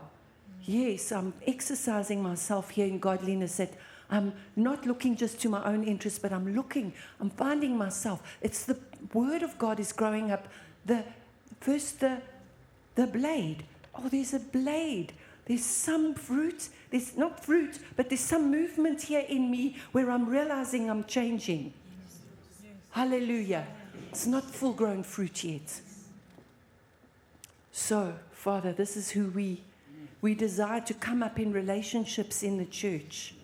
yes, I'm exercising myself here in godliness, that I'm not looking just to my own interests, but I'm finding myself. It's the word of God is growing up. First the blade. Oh, there's a blade. There's some fruit, there's not fruit, but there's some movement here in me where I'm realizing I'm changing. Yes. Yes. Hallelujah. It's not full-grown fruit yet. So, Father, this is who we desire to come up in relationships in the church.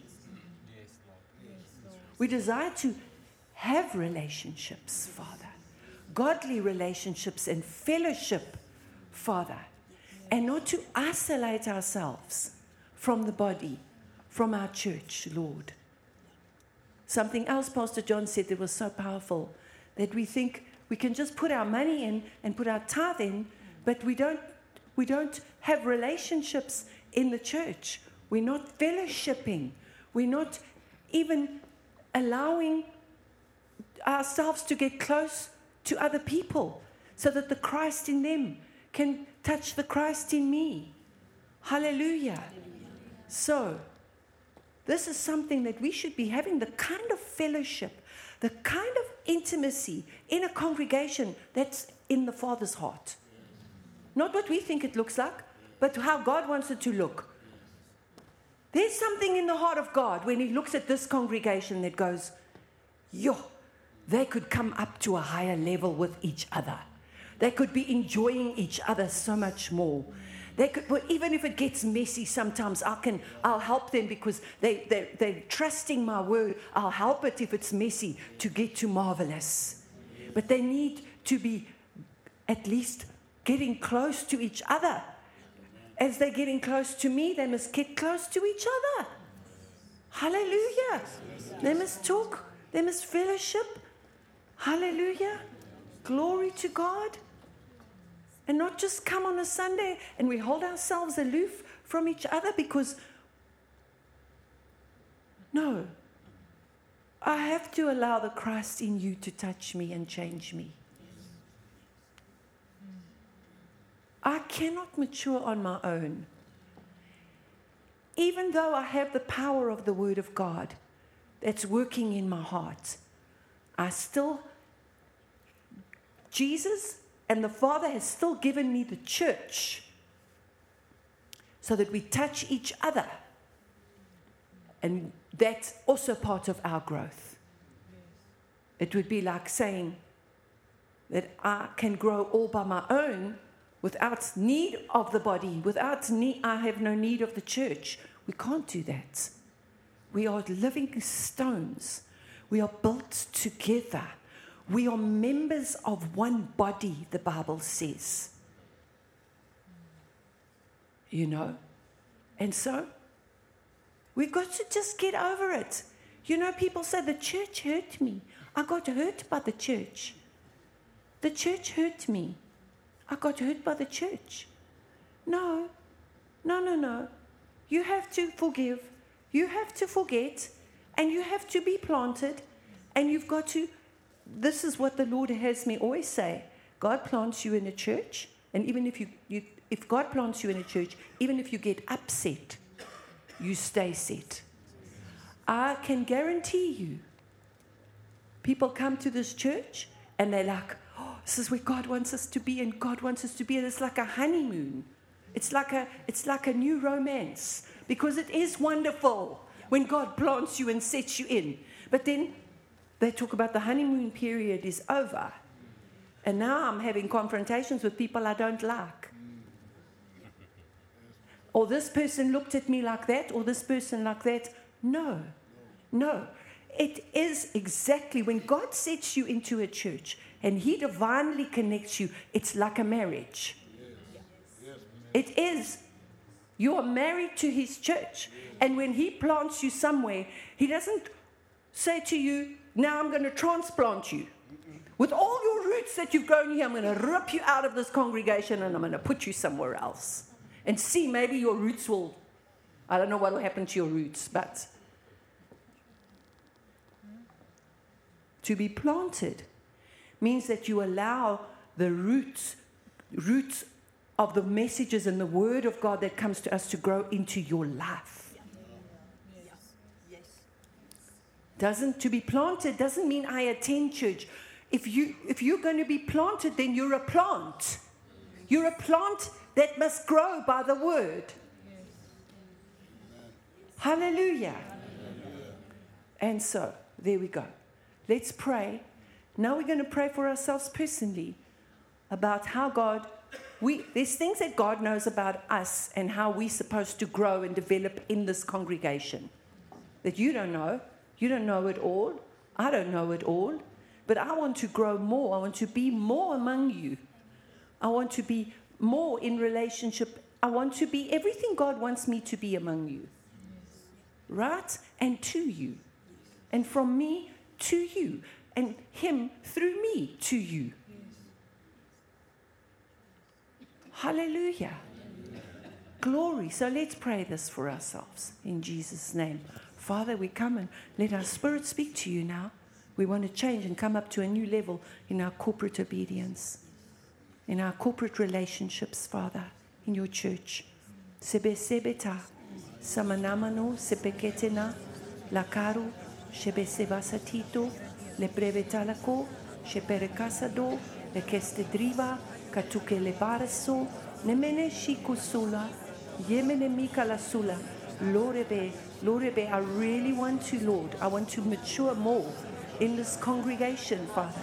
We desire to have relationships, Father. Godly relationships and fellowship, Father. And not to isolate ourselves from the body, from our church, Lord. Something else Pastor John said that was so powerful, that we think we can just put our money in and put our tithe in, but we don't have relationships in the church. We're not fellowshipping. We're not even allowing ourselves to get close to other people so that the Christ in them can touch the Christ in me. Hallelujah. So, this is something that we should be having, the kind of fellowship, the kind of intimacy in a congregation that's in the Father's heart. Not what we think it looks like, but how God wants it to look. There's something in the heart of God when He looks at this congregation that goes, yo, they could come up to a higher level with each other. They could be enjoying each other so much more. They could, well, even if it gets messy sometimes, I'll help them because they're trusting my word. I'll help it if it's messy to get to marvelous. But they need to be at least getting close to each other. As they're getting close to me, they must get close to each other. Hallelujah. They must talk. They must fellowship. Hallelujah. Glory to God. And not just come on a Sunday and we hold ourselves aloof from each other because, no, I have to allow the Christ in you to touch me and change me. I cannot mature on my own. Even though I have the power of the Word of God that's working in my heart, I still, Jesus and the Father has still given me the church so that we touch each other. And that's also part of our growth. It would be like saying that I can grow all by my own, without need of the body, without need, I have no need of the church. We can't do that. We are living stones. We are built together. We are members of one body, the Bible says. You know? And so, we've got to just get over it. You know, people say, the church hurt me. I got hurt by the church. The church hurt me. I got hurt by the church. No, no, no, no. You have to forgive. You have to forget. And you have to be planted. And you've got to, this is what the Lord has me always say. God plants you in a church. And even if if God plants you in a church, even if you get upset, you stay set. I can guarantee you, people come to this church and they're like, this is where God wants us to be, and God wants us to be. And it's like a honeymoon. It's like a new romance, because it is wonderful when God plants you and sets you in. But then they talk about the honeymoon period is over. And now I'm having confrontations with people I don't like. Or this person looked at me like that, or this person like that. No, no. It is exactly when God sets you into a church and He divinely connects you, it's like a marriage. Yes. Yes. It is. You are married to His church. Yes. And when He plants you somewhere, He doesn't say to you, now I'm going to transplant you. Mm-mm. With all your roots that you've grown here, I'm going to rip you out of this congregation and I'm going to put you somewhere else. And see, maybe your roots will, I don't know what will happen to your roots, but to be planted means that you allow the roots of the messages and the Word of God that comes to us to grow into your life. Yeah. Yeah. Yes. Doesn't to be planted doesn't mean I attend church. If you're going to be planted, then you're a plant. You're a plant that must grow by the Word. Yes. Hallelujah. Hallelujah. And so there we go. Let's pray. Now we're going to pray for ourselves personally about how God, there's things that God knows about us and how we're supposed to grow and develop in this congregation that you don't know. You don't know it all. I don't know it all. But I want to grow more. I want to be more among you. I want to be more in relationship. I want to be everything God wants me to be among you. Right? And to you. And from me to you, and Him through me to you. Yes. Hallelujah. Amen. Glory. So let's pray this for ourselves in Jesus' name. Father, we come and let our spirit speak to you now. We want to change and come up to a new level in our corporate obedience, in our corporate relationships, Father, in your church. Sebesebeta, samanamano, sepeketena, lakaru, Shebesevasatito, le brevetalako, sheperekasado, le kestedriva, katuke le baraso, nemene shikusula, yemene mikalasula, lorebe, lorebe. I really want to, Lord, I want to mature more in this congregation, Father.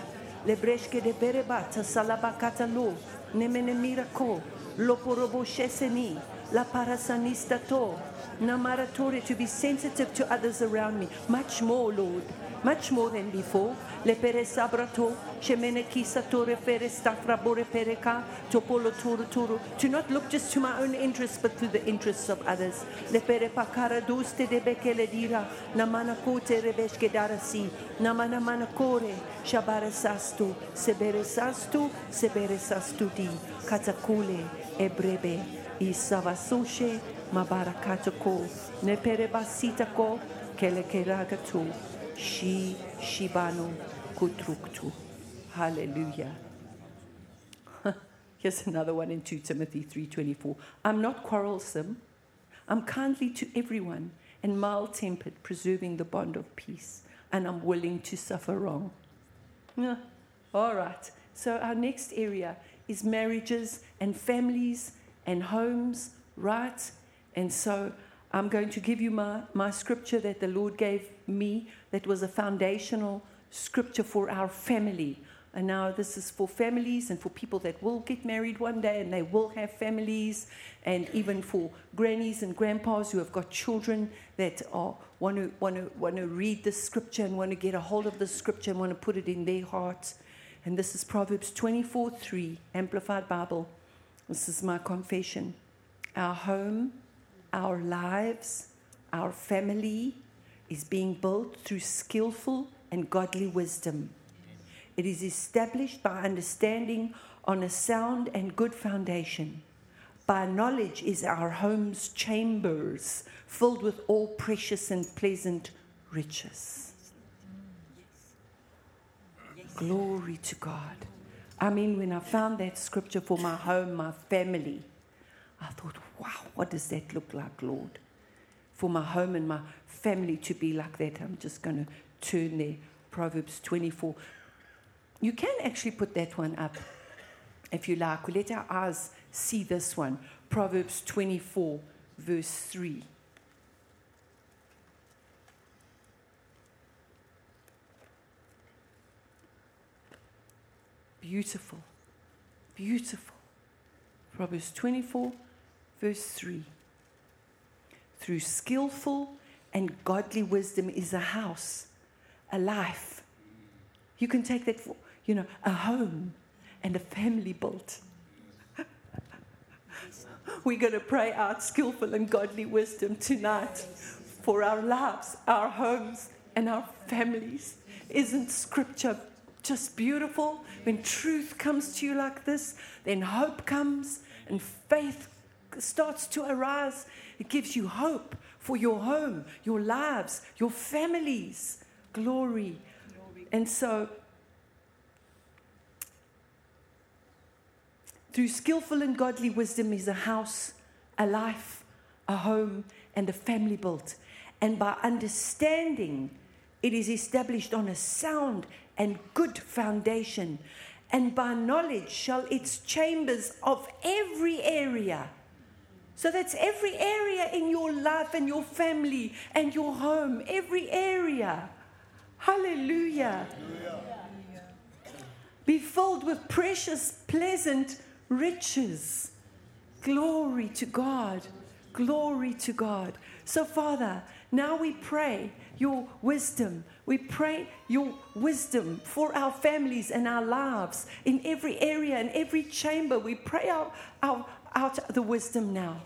Le breshke de berebata salabakatalo, nemene mirako, loporobo sheseni, la parasanistato. Namaratore, to be sensitive to others around me. Much more, Lord. much more than before. Le pere sabrato, shemene kisatore pere stafrabore pereka, topolo turu turu. To not look just to my own interests, but to the interests of others. Le pere pakara duste de bekele dira, namana kote rebeshke darasi, namana manakore, shabara sastu, sebere sastu, sebere sastuti, katakule, ebrebe, isavasoshe, mabarakatako, ne pere basitako, kelekeragatu. She Shibano Kutruktu. Hallelujah. Here's another one in 2 Timothy 3:24. I'm not quarrelsome. I'm kindly to everyone and mild-tempered, preserving the bond of peace. And I'm willing to suffer wrong. All right. So our next area is marriages and families and homes, right? And so I'm going to give you my scripture that the Lord gave me that was a foundational scripture for our family. And now this is for families and for people that will get married one day and they will have families, and even for grannies and grandpas who have got children that want to read this scripture and want to get a hold of this scripture and want to put it in their hearts. And this is Proverbs 24:3, Amplified Bible. This is my confession. Our home, our lives, our family is being built through skillful and godly wisdom. It is established by understanding on a sound and good foundation. By knowledge is our home's chambers filled with all precious and pleasant riches. Yes. Glory to God. I mean, when I found that scripture for my home, my family, I thought, wow, what does that look like, Lord? For my home and my family to be like that. I'm just going to turn there. Proverbs 24. You can actually put that one up if you like. Let our eyes see this one. Proverbs 24, verse 3. Beautiful. Beautiful. Proverbs 24, verse 3. Through skillful and godly wisdom is a house, a life. You can take that for, a home and a family built. We're going to pray out skillful and godly wisdom tonight for our lives, our homes, and our families. Isn't Scripture just beautiful? When truth comes to you like this, then hope comes and faith starts to arise. It gives you hope for your home, your lives, your families. Glory. And so, through skillful and godly wisdom is a house, a life, a home, and a family built. And by understanding, it is established on a sound and good foundation. And by knowledge shall its chambers of every area. So that's every area in your life and your family and your home. Every area. Hallelujah. Be filled with precious, pleasant riches. Glory to God. Glory to God. So, Father, now we pray your wisdom. We pray your wisdom for our families and our lives in every area and every chamber. We pray out the wisdom now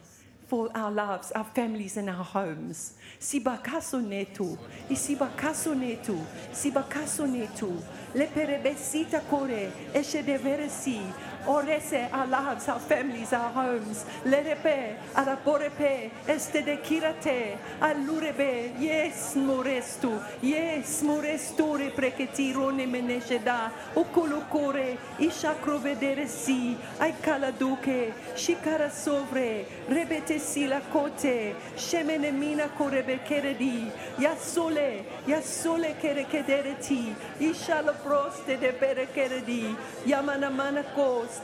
for our lives, our families, and our homes. Sibakaso netu, isibakaso netu, sibakaso netu. Leperebesita kore, eshe deveresi. Orese our lives, our families, our homes. Lerepe, araporepe, este de kirate, alurebe. Yes, morestu. Yes, morestore preketirone menesheda. Okolokore, ishakrovederesi. Aikaladuke, shikara sovre, rebete sila kote, shemenemina korebekeredi. Yasole, yasole kerekedereti. Ishaloproste de berekeredi. Yamanamanakos.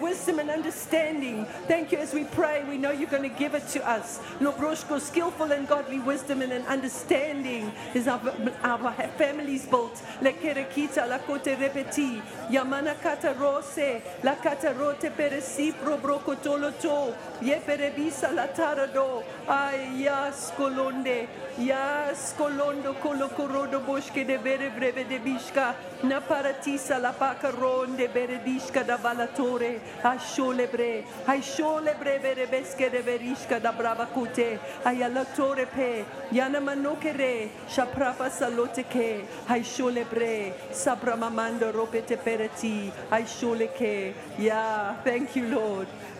Wisdom and understanding. Thank you. As we pray, we know you're going to give it to us. Skillful and godly wisdom and an understanding is our families built. Thank you, Lord.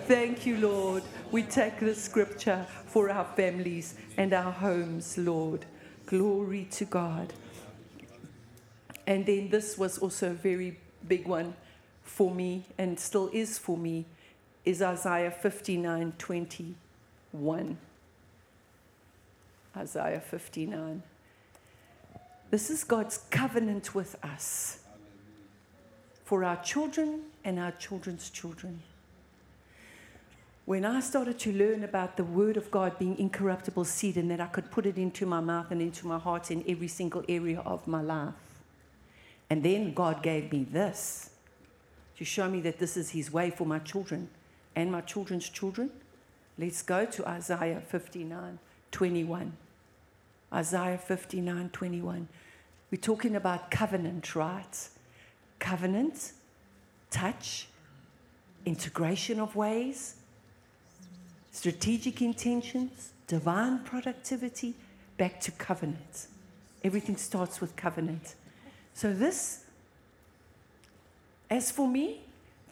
Thank you, Lord. We take this scripture for our families and our homes, Lord. Glory to God. And then this was also a very big one for me, and still is for me, is Isaiah 59:21. Isaiah 59. This is God's covenant with us for our children and our children's children. When I started to learn about the word of God being incorruptible seed and that I could put it into my mouth and into my heart in every single area of my life, and then God gave me this to show me that this is his way for my children and my children's children. Let's go to Isaiah 59:21. Isaiah 59:21. We're talking about covenant, right? Covenant, touch, integration of ways, strategic intentions, divine productivity, back to covenant. Everything starts with covenant. So this, as for me,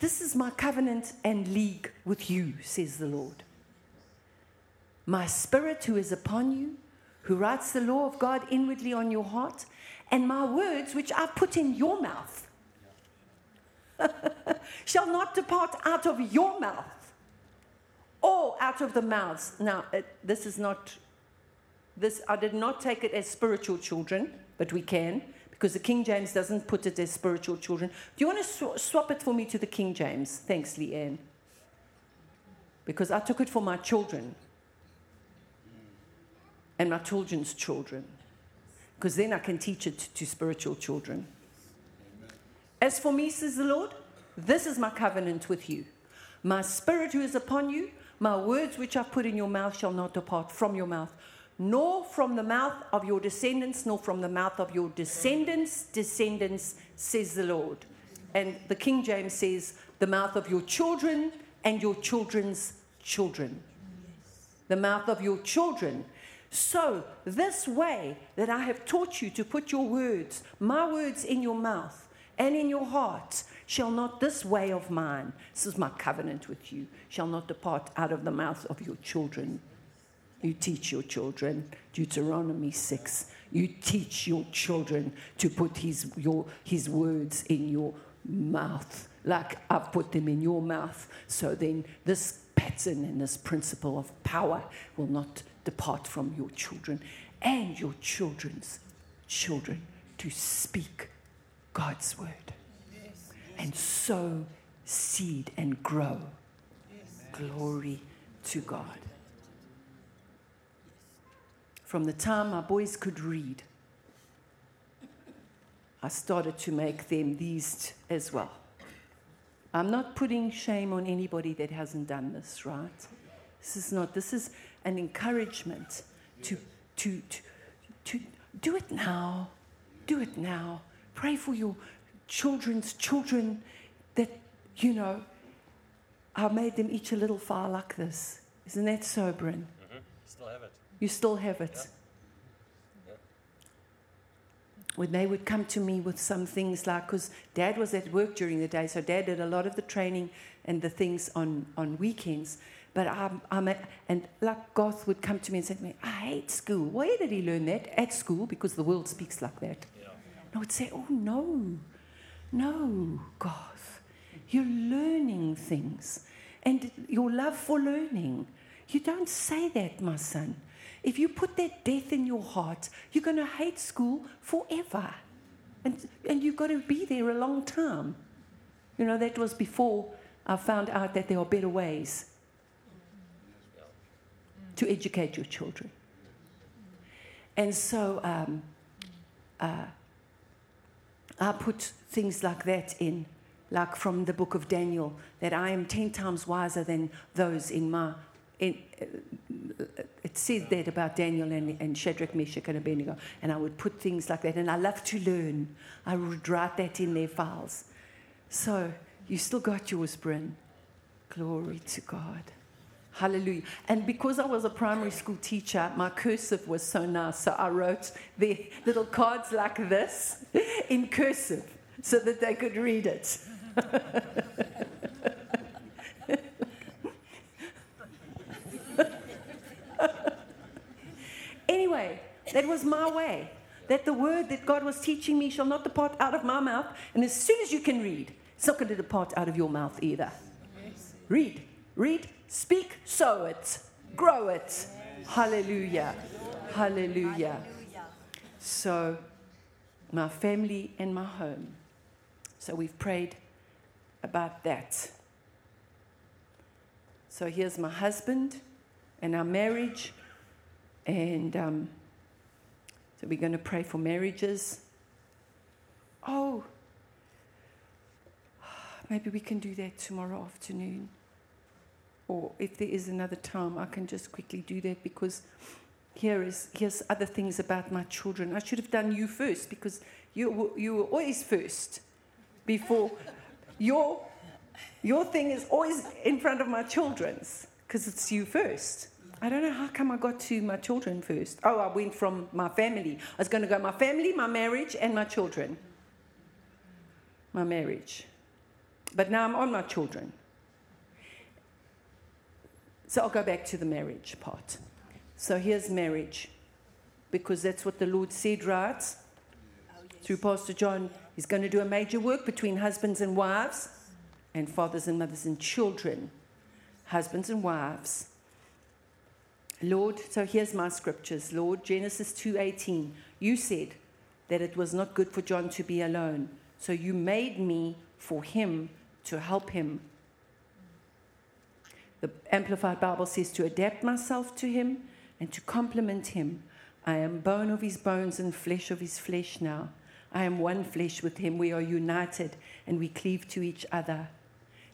this is my covenant and league with you, says the Lord. My spirit who is upon you, who writes the law of God inwardly on your heart, and my words which I put in your mouth shall not depart out of your mouth or out of the mouths. Now, this is not, this I did not take it as spiritual children, but we can, because the King James doesn't put it as spiritual children. Do you want to swap it for me to the King James? Thanks, Leanne. Because I took it for my children and my children's children, because then I can teach it to spiritual children. Amen. As for me, says the Lord, this is my covenant with you. My spirit who is upon you, my words which I put in your mouth shall not depart from your mouth, nor from the mouth of your descendants, nor from the mouth of your descendants' descendants, says the Lord. And the King James says, the mouth of your children and your children's children. The mouth of your children. So this way that I have taught you to put your words, my words in your mouth and in your heart, shall not this way of mine, this is my covenant with you, shall not depart out of the mouth of your children. You teach your children, Deuteronomy 6. You teach your children to put his words in your mouth, like I've put them in your mouth. So then this pattern and this principle of power will not depart from your children and your children's children, to speak God's word. Yes. And sow seed and grow. Yes. Glory to God. From the time my boys could read, I started to make them these as well. I'm not putting shame on anybody that hasn't done this, right? This is an encouragement to do it now. Do it now. Pray for your children's children that, you know, I made them each a little file like this. Isn't that sobering? Mm-hmm. Still have it. You still have it. Yeah. Yeah. When they would come to me with some things like, because Dad was at work during the day, so Dad did a lot of the training and the things on weekends. But and like Garth would come to me and say to me, I hate school. Where did he learn that? At school, because the world speaks like that. Yeah. And I would say, oh, no, Garth. You're learning things. And your love for learning. You don't say that, my son. If you put that death in your heart, you're going to hate school forever. And you've got to be there a long time. You know, that was before I found out that there are better ways to educate your children. And so I put things like that in, like from the book of Daniel, that I am 10 times wiser than those in my... it says that about Daniel and Shadrach, Meshach, and Abednego. And I would put things like that. And I love to learn. I would write that in their files. So you still got yours, Bryn. Glory to God. Hallelujah. And because I was a primary school teacher, my cursive was so nice. So I wrote their little cards like this in cursive so that they could read it. Anyway, that was my way. That the word that God was teaching me shall not depart out of my mouth. And as soon as you can read, it's not going to depart out of your mouth either. Read, read, speak, sow it, grow it. Hallelujah. Hallelujah. So, my family and my home. So we've prayed about that. So here's my husband and our marriage. And so we're going to pray for marriages. Oh, maybe we can do that tomorrow afternoon. Or if there is another time, I can just quickly do that, because here's other things about my children. I should have done you first, because you were always first. Before your thing is always in front of my children's, because it's you first. I don't know how come I got to my children first. Oh, I went from my family. I was going to go my family, my marriage, and my children. My marriage. But now I'm on my children. So I'll go back to the marriage part. So here's marriage. Because that's what the Lord said, right? Oh, yes. Through Pastor John. He's going to do a major work between husbands and wives, and fathers and mothers and children. Husbands and wives. Lord, so here's my scriptures. Lord, Genesis 2:18. You said that it was not good for John to be alone. So you made me for him to help him. The Amplified Bible says to adapt myself to him and to complement him. I am bone of his bones and flesh of his flesh now. I am one flesh with him. We are united and we cleave to each other.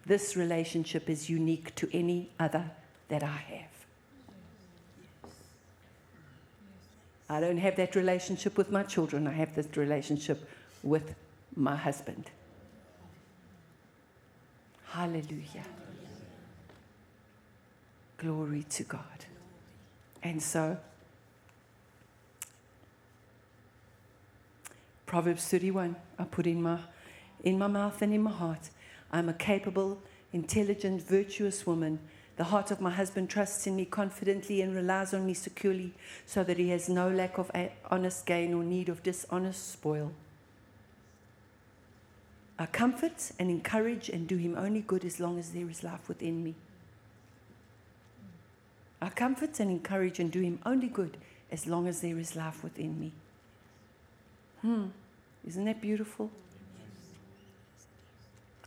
This relationship is unique to any other that I have. I don't have that relationship with my children. I have that relationship with my husband. Hallelujah. Glory to God. And so, Proverbs 31, I put in my mouth and in my heart. I'm a capable, intelligent, virtuous woman. The heart of my husband trusts in me confidently and relies on me securely, so that he has no lack of honest gain or need of dishonest spoil. I comfort and encourage and do him only good as long as there is life within me. I comfort and encourage and do him only good as long as there is life within me. Isn't that beautiful?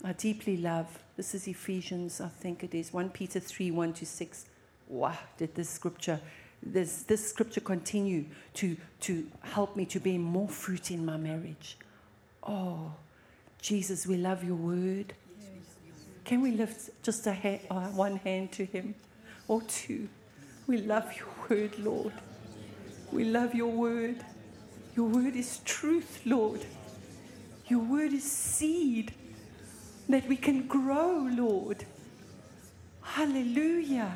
I deeply love, this is Ephesians, I think it is, 1 Peter 3, 1-6. Wow, did this scripture continue to help me to bear more fruit in my marriage. Oh, Jesus, we love your word. Can we lift just one hand to him? Or two. We love your word, Lord. We love your word. Your word is truth, Lord. Your word is seed that we can grow, Lord. Hallelujah.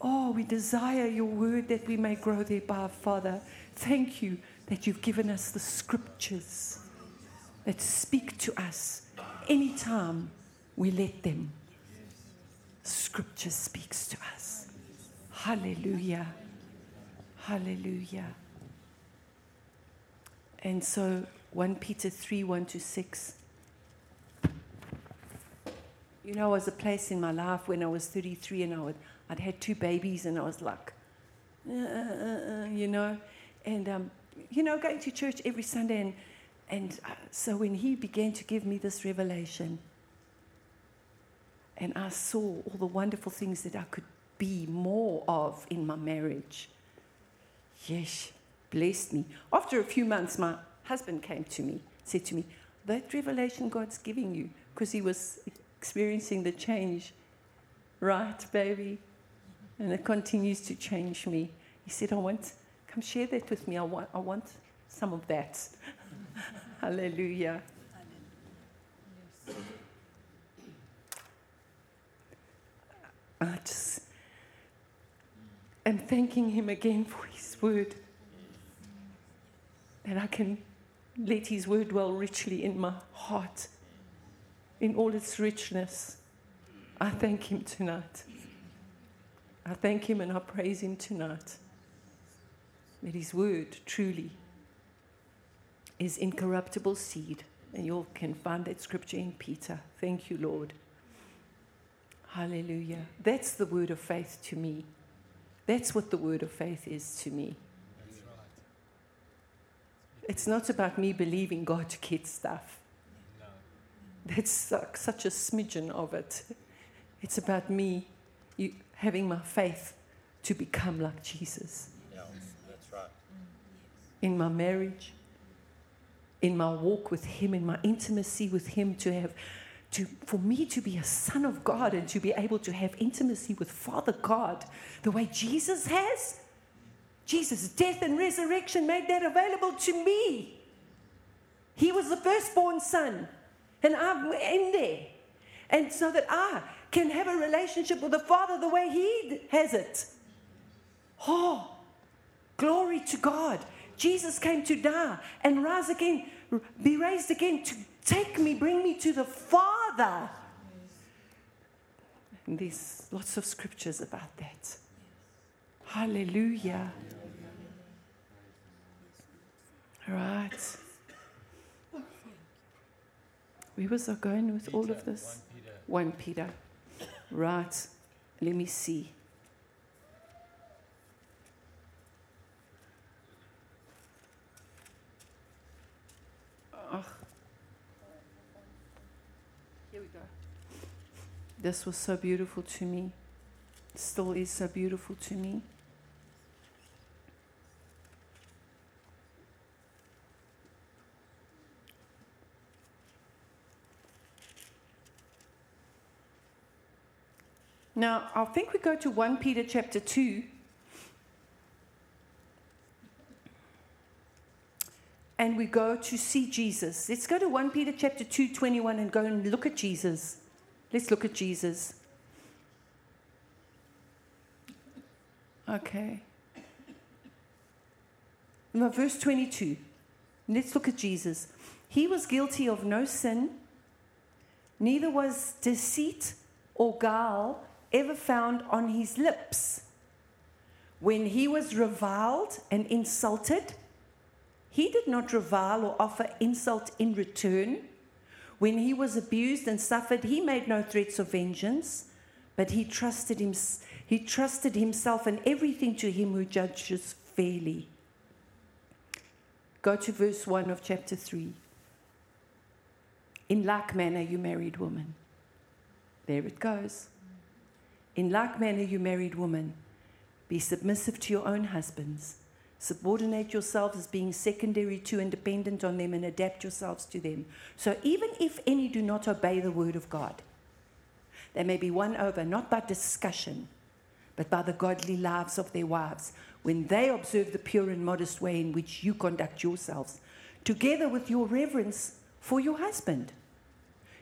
Oh, we desire your word that we may grow thereby, Father. Thank you that you've given us the scriptures that speak to us anytime we let them. Scripture speaks to us. Hallelujah. Hallelujah. And so 1 Peter 3, 1-6. You know, I was a place in my life when I was 33 and I'd had 2 babies and I was like, you know. And, going to church every Sunday and And so when he began to give me this revelation, and I saw all the wonderful things that I could be more of in my marriage, yes, blessed me. After a few months, my husband came to me, said to me, that revelation God's giving you, because he was experiencing the change, right, baby? And it continues to change me. He said, come share that with me. I want some of that. Hallelujah. Yes. I just am thanking him again for his word, that I can let his word dwell richly in my heart, in all its richness. I thank him tonight. I thank him and I praise him tonight. That his word truly is incorruptible seed. And you all can find that scripture in Peter. Thank you, Lord. Hallelujah. That's the word of faith to me. That's what the word of faith is to me. That's right. It's not about me believing God to get stuff. No. That's such a smidgen of it. It's about me having my faith to become like Jesus. Yeah, that's right. In my marriage, in my walk with him, in my intimacy with him, for me to be a son of God and to be able to have intimacy with Father God the way Jesus has. Jesus' death and resurrection made that available to me. He was the firstborn son, and I'm in there. And so that I can have a relationship with the Father the way he has it. Oh, glory to God. Jesus came to die and rise again, be raised again to take me, bring me to the Father. And there's lots of scriptures about that. Hallelujah. All right. Where was I going with all of this? 1 Peter. Right. Let me see. Oh. Here we go. This was so beautiful to me. Still is so beautiful to me. Now, I think we go to 1 Peter chapter 2. And we go to see Jesus. Let's go to 1 Peter chapter 2:21 and go and look at Jesus. Let's look at Jesus. Okay. Now, verse 22. Let's look at Jesus. He was guilty of no sin, neither was deceit or guile ever found on his lips. When he was reviled and insulted, he did not revile or offer insult in return. When he was abused and suffered, he made no threats of vengeance, but he trusted himself and everything to him who judges fairly. Go to verse 1 of chapter 3. In like manner, you married women. There it goes. In like manner, you married women, be submissive to your own husbands. Subordinate yourselves as being secondary to and dependent on them, and adapt yourselves to them. So even if any do not obey the word of God, they may be won over, not by discussion, but by the godly lives of their wives, when they observe the pure and modest way in which you conduct yourselves, together with your reverence for your husband.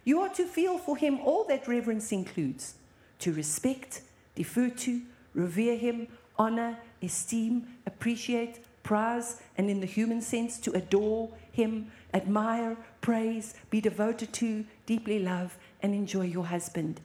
You are to feel for him all that reverence includes. To respect, defer to, revere him, honor, esteem, appreciate, prize, and in the human sense, to adore him, admire, praise, be devoted to, deeply love, and enjoy your husband.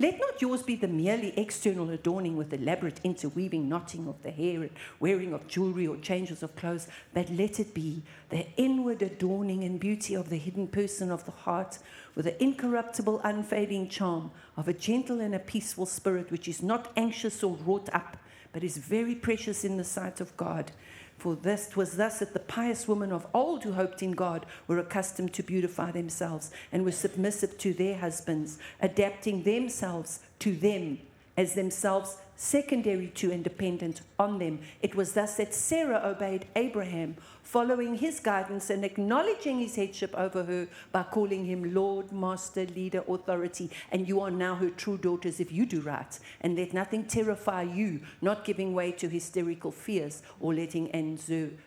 Let not yours be the merely external adorning with elaborate interweaving, knotting of the hair, and wearing of jewelry or changes of clothes, but let it be the inward adorning and beauty of the hidden person of the heart, with the incorruptible, unfading charm of a gentle and a peaceful spirit, which is not anxious or wrought up, but is very precious in the sight of God. For this 'twas thus that the pious women of old who hoped in God were accustomed to beautify themselves and were submissive to their husbands, adapting themselves to them as themselves secondary to and dependent on them. It was thus that Sarah obeyed Abraham, following his guidance and acknowledging his headship over her by calling him Lord, Master, Leader, Authority. And you are now her true daughters if you do right. And let nothing terrify you, not giving way to hysterical fears or letting anxieties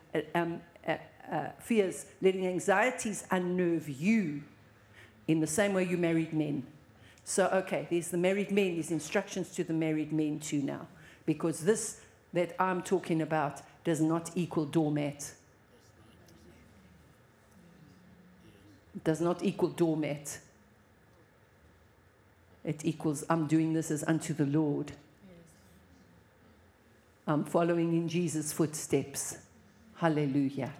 unnerve you. In the same way you married men. So, okay, there's the married men. There's instructions to the married men too now. Because this that I'm talking about does not equal doormat. Does not equal doormat. It equals I'm doing this as unto the Lord. I'm following in Jesus' footsteps. Hallelujah.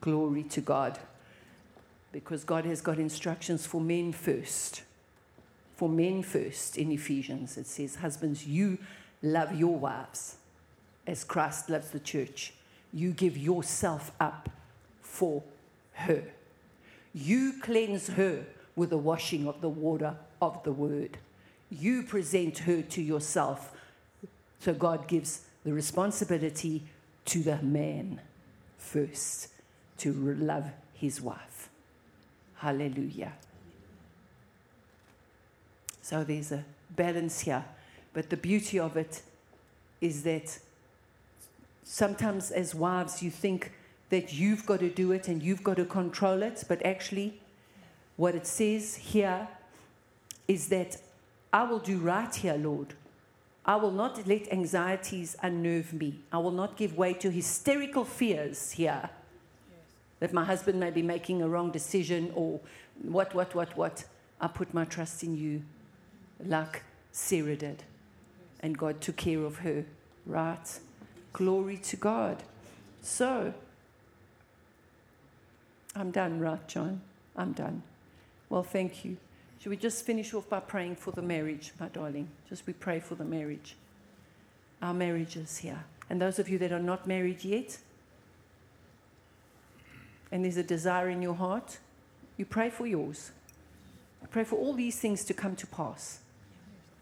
Glory to God. Because God has got instructions for men first. For men first in Ephesians, it says, husbands, you love your wives as Christ loves the church. You give yourself up for her. You cleanse her with the washing of the water of the word. You present her to yourself. So God gives the responsibility to the man first to love his wife. Hallelujah. So there's a balance here. But the beauty of it is that sometimes as wives you think that you've got to do it and you've got to control it. But actually what it says here is that I will do right here, Lord. I will not let anxieties unnerve me. I will not give way to hysterical fears here. Yes. That my husband may be making a wrong decision or what. I put my trust in you. Like Sarah did. And God took care of her. Right? Glory to God. So, I'm done, right, John? I'm done. Well, thank you. Should we just finish off by praying for the marriage, my darling? Just we pray for the marriage. Our marriages here. And those of you that are not married yet, and there's a desire in your heart, you pray for yours. Pray for all these things to come to pass.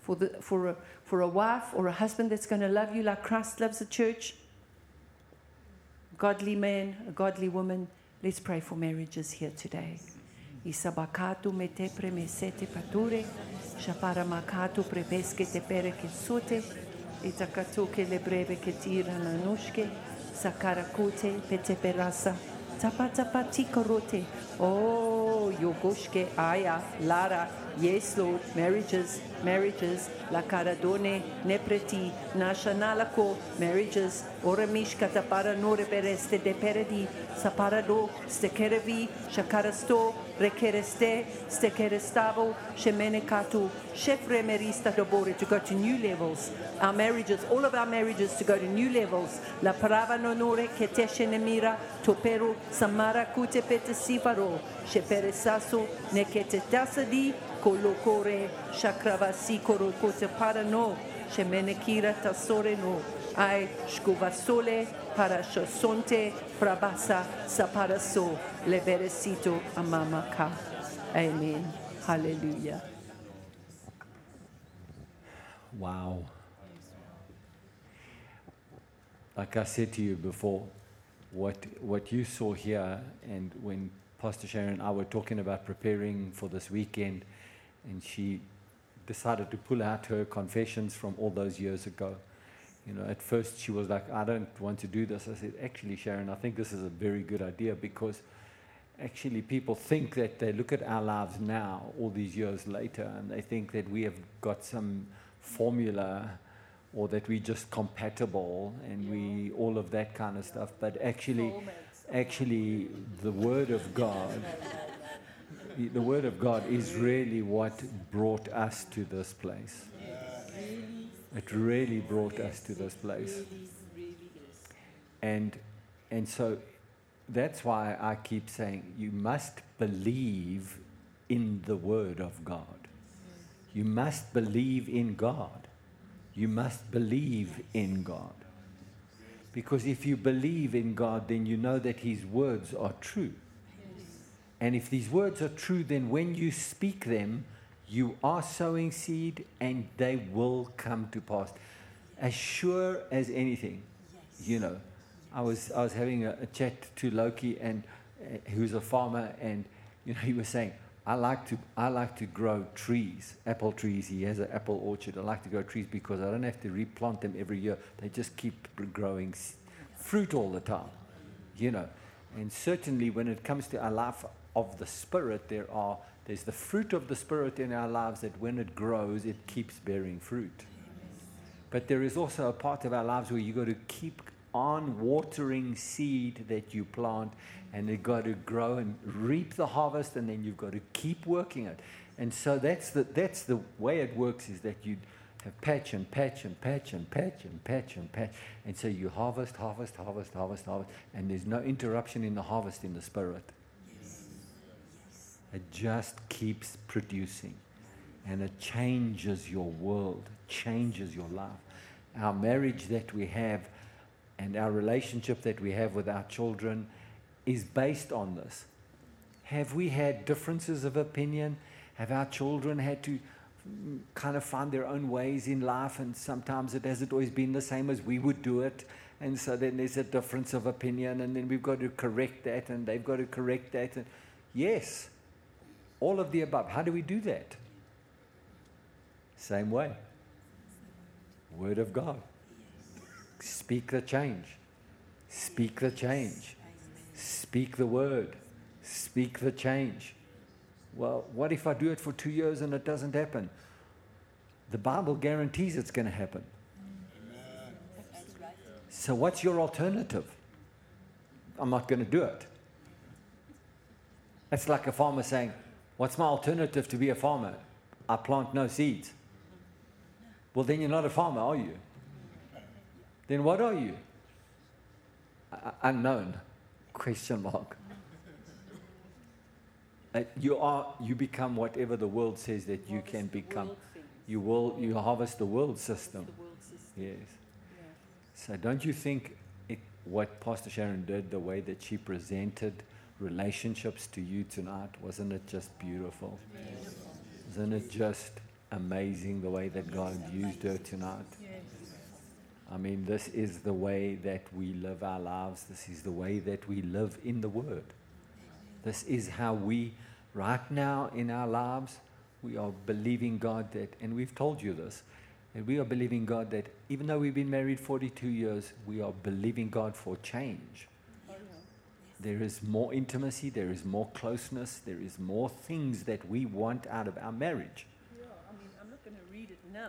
For a wife or a husband that's going to love you like Christ loves the church. Godly man, a godly woman. Let's pray for marriages here today. Isabakato mete premesete pature, shaparamakato prebeske te pereke sote, itakato ke le breve ke tira nanushke, sakarakote pete perasa, tapatapati korote. Oh, yogoshke aya lara. Yes, Lord, marriages, la caradone, nepreti, nashanalako, marriages, oramishka tapara nore pereste de peredi, saparado, stekerevi, shakarasto, rekereste, stekerestavo, shemenekatu, shefremerista dobore, to go to new levels. Our marriages, all of our marriages to go to new levels. La parava nonore, keteshenemira, topero, samara kute petesifaro, sheperesaso, neketetasadi, Kolokore, Shakravasi Korokote Parano, Shemenekira Tasoreno, Ai Shkovasole, Parashosonte, Prabasa, Saparaso, Leveresito, Amamaka. Amen. Hallelujah. Wow. Like I said to you before, what you saw here, and when Pastor Sharon and I were talking about preparing for this weekend, and she decided to pull out her confessions from all those years ago. You know, at first she was like, I don't want to do this. I said, actually, Sharon, I think this is a very good idea, because actually people think that they look at our lives now, all these years later, and they think that we have got some formula or that we're just compatible and we all of that kind of stuff. But actually, the Word of God... The Word of God is really what brought us to this place. It really brought us to this place. And so that's why I keep saying you must believe in the Word of God. You must believe in God. You must believe in God. Because if you believe in God, then you know that His words are true. Yes. And if these words are true, then when you speak them, you are sowing seed and they will come to pass. As sure as anything, yes. You know. I was having a chat to Loki, and who's a farmer, and you know, he was saying, I like to grow trees, apple trees. He has an apple orchard. I like to grow trees because I don't have to replant them every year. They just keep growing fruit all the time, you know. And certainly when it comes to our life of the Spirit, there's the fruit of the Spirit in our lives that when it grows, it keeps bearing fruit. But there is also a part of our lives where you've got to keep on watering seed that you plant, and they've got to grow and reap the harvest, and then you've got to keep working it. And so that's the way it works, is that you have patch and patch and patch and patch and patch and patch, and so you harvest, and there's no interruption in the harvest in the Spirit. Yes. Yes. It just keeps producing, and it changes your world, changes your life. Our marriage that we have, and our relationship that we have with our children, is based on this. Have we had differences of opinion? Have our children had to kind of find their own ways in life, and sometimes it hasn't always been the same as we would do it, and so then there's a difference of opinion, and then we've got to correct that, and they've got to correct that. And yes, all of the above. How do we do that? Same way. Word of God. Speak the change. Speak the change. Speak the word. Speak the change. Well, what if I do it for 2 years and it doesn't happen? The Bible guarantees it's going to happen. Amen. So what's your alternative? I'm not going to do it. That's like a farmer saying, what's my alternative to be a farmer? I plant no seeds. Well, then you're not a farmer, are you? Then what are you? Unknown? Question mark. You become whatever the world says that you can become. You harvest the world system. Yes. Yeah. So don't you think what Pastor Sharon did, the way that she presented relationships to you tonight, wasn't it just beautiful? Yes. Isn't it just amazing the way that God used her tonight? Yes. I mean, this is the way that we live our lives. This is the way that we live in the Word. This is how we, right now in our lives, we are believing God that, and we've told you this, that we are believing God that even though we've been married 42 years, we are believing God for change. There is more intimacy, there is more closeness, there is more things that we want out of our marriage. Yeah, I mean, I'm not going to read it now.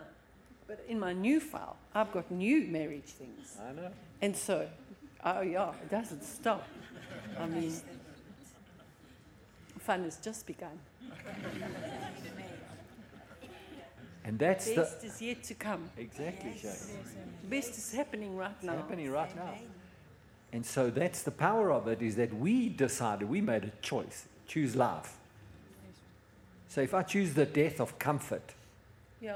But in my new file, I've got new marriage things. I know. And so, it doesn't stop. I mean, fun has just begun. And that's the best is yet to come. Exactly, yes. Sharon. The best is happening right now. It's happening right now. And so that's the power of it, is that we decided, we made a choice, choose life. So if I choose the death of comfort, yeah.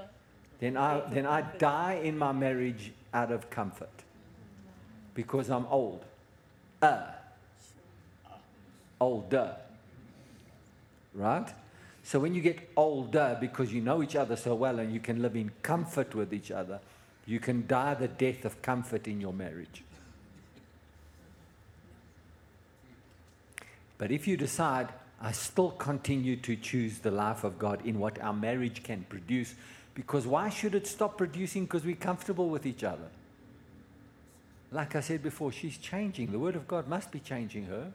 Then I die in my marriage out of comfort because I'm old. Older. Right? So when you get older, because you know each other so well and you can live in comfort with each other, you can die the death of comfort in your marriage. But if you decide, I still continue to choose the life of God in what our marriage can produce. Because why should it stop producing? Because we're comfortable with each other. Like I said before, she's changing. The Word of God must be changing her.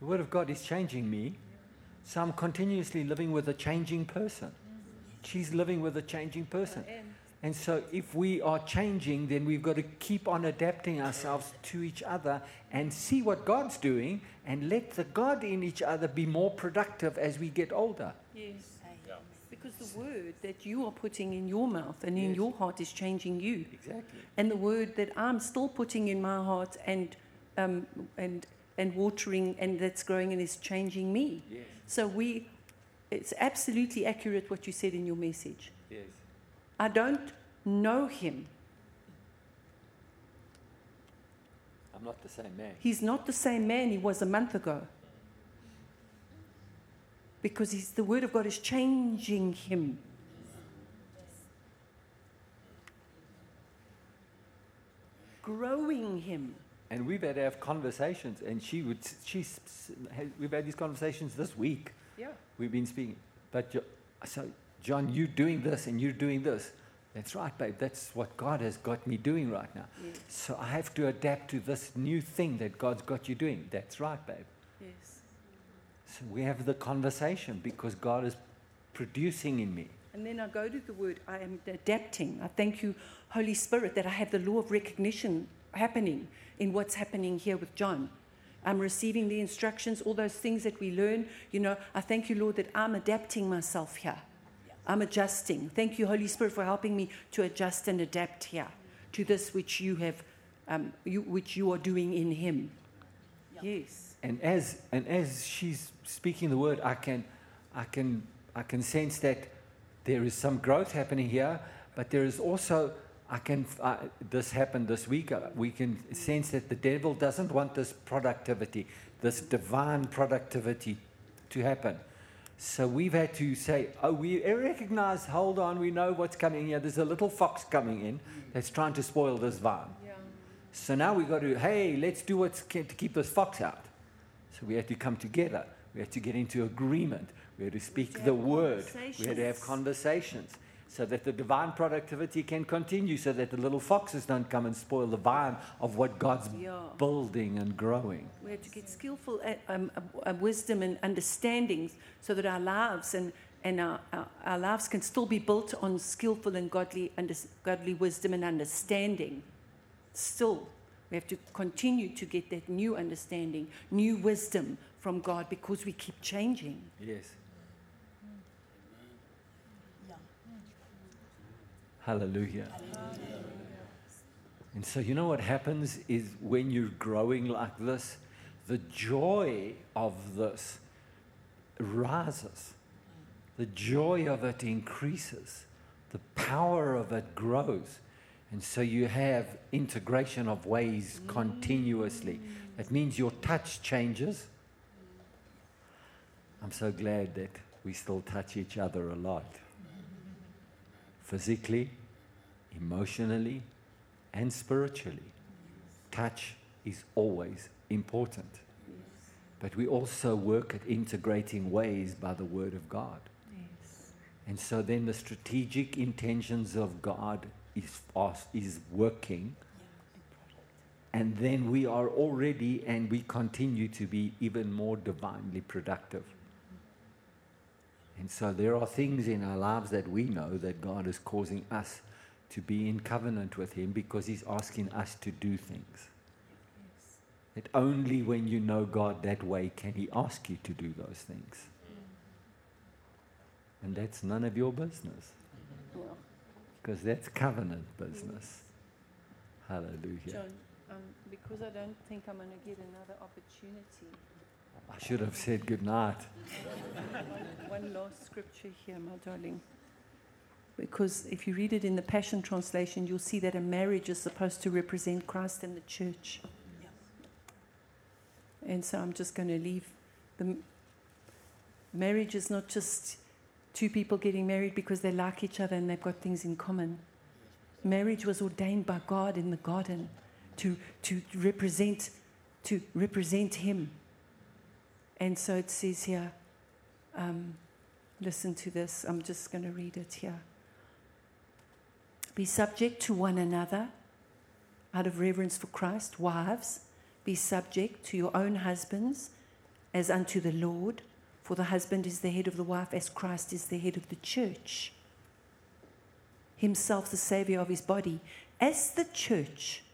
The Word of God is changing me. So I'm continuously living with a changing person. She's living with a changing person. And so if we are changing, then we've got to keep on adapting ourselves to each other and see what God's doing, and let the God in each other be more productive as we get older. Yes. Because the word that you are putting in your mouth and yes. in your heart is changing you. Exactly. And the word that I'm still putting in my heart and watering, and that's growing and is changing me. Yes. So it's absolutely accurate what you said in your message. Yes. I don't know him. I'm not the same man. He's not the same man he was a month ago. Because the Word of God is changing him. Growing him. And we've had to have conversations, and we've had these conversations this week. Yeah. We've been speaking. But so, John, you're doing this, and you're doing this. That's right, babe. That's what God has got me doing right now. Yes. So I have to adapt to this new thing that God's got you doing. That's right, babe. Yes. So we have the conversation because God is producing in me. And then I go to the Word. I am adapting. I thank you, Holy Spirit, that I have the law of recognition happening in what's happening here with John. I'm receiving the instructions, all those things that we learn. You know, I thank you, Lord, that I'm adapting myself here. I'm adjusting. Thank you, Holy Spirit, for helping me to adjust and adapt here to this which you have, which you are doing in him. Yes. And as she's speaking the word, I can sense that there is some growth happening here, but there is also this happened this week. We can sense that the devil doesn't want this productivity, this divine productivity, to happen. So we've had to say, oh, we recognize, hold on, we know what's coming here. There's a little fox coming in that's trying to spoil this vine. Yeah. So now we've got to, hey, let's do what's to keep this fox out. So we had to come together. We had to get into agreement. We had to speak the word. We had to have conversations so that the divine productivity can continue, so that the little foxes don't come and spoil the vine of what God's building and growing. We have to get skillful wisdom and understanding so that our lives and our lives can still be built on skillful and godly wisdom and understanding. Still, we have to continue to get that new understanding, new wisdom from God, because we keep changing. Yes. Hallelujah. Hallelujah. And so you know what happens is when you're growing like this, the joy of this rises. The joy of it increases. The power of it grows. And so you have integration of ways continuously. That means your touch changes. I'm so glad that we still touch each other a lot. Physically, emotionally, and spiritually. Touch is always important. Yes. But we also work at integrating ways by the Word of God. Yes. And so then the strategic intentions of God is working. And then we are already, and we continue to be even more divinely productive. And so there are things in our lives that we know that God is causing us to be in covenant with him, because he's asking us to do things. Yes. That only when you know God that way can he ask you to do those things. And that's none of your business. Because that's covenant business. Hallelujah. John, because I don't think I'm going to get another opportunity. I should have said good night. One last scripture here, my darling. Because if you read it in the Passion Translation, you'll see that a marriage is supposed to represent Christ and the church. Yes. And so I'm just going to leave. The marriage is not just two people getting married because they like each other and they've got things in common. Marriage was ordained by God in the garden to represent him. And so it says here, listen to this. I'm just going to read it here. Be subject to one another out of reverence for Christ. Wives, be subject to your own husbands as unto the Lord. For the husband is the head of the wife, as Christ is the head of the church, himself the Savior of his body. As the church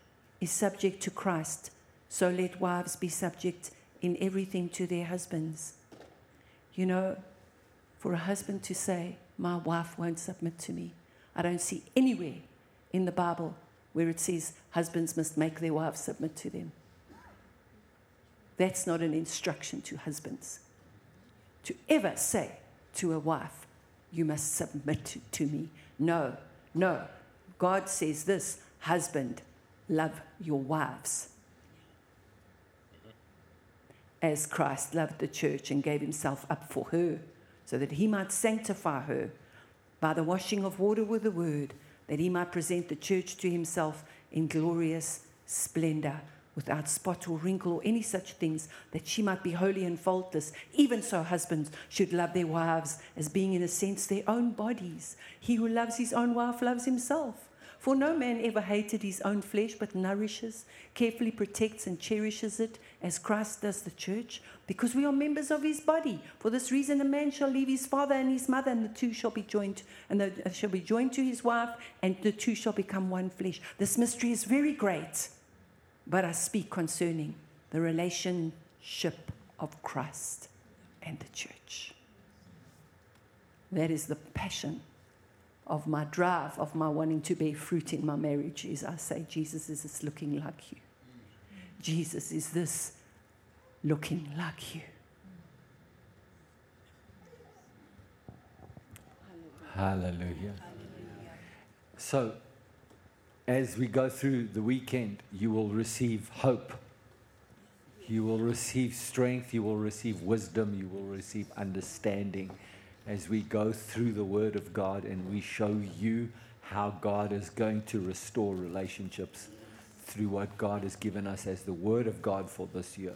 is subject to Christ, so let wives be subject in everything to their husbands. You know, for a husband to say, my wife won't submit to me, I don't see anywhere in the Bible where it says husbands must make their wives submit to them. That's not an instruction to husbands, to ever say to a wife, you must submit to me. No. God says this, husband, love your wives. as Christ loved the church and gave himself up for her, so that he might sanctify her by the washing of water with the word, that he might present the church to himself in glorious splendor, without spot or wrinkle or any such things, that she might be holy and faultless. Even so, husbands should love their wives as being, in a sense, their own bodies. He who loves his own wife loves himself. For no man ever hated his own flesh, but nourishes, carefully protects and cherishes it, as Christ does the church, because we are members of his body. For this reason, a man shall leave his father and his mother, and the two shall be joined, and they shall be joined to his wife, and the two shall become one flesh. This mystery is very great, but I speak concerning the relationship of Christ and the church. That is the passion of my drive, of my wanting to bear fruit in my marriage, is I say, Jesus is this looking like you. Jesus is this looking like you. Hallelujah. Hallelujah. So, as we go through the weekend, you will receive hope. You will receive strength. You will receive wisdom. You will receive understanding, as we go through the Word of God and we show you how God is going to restore relationships through what God has given us as the Word of God for this year.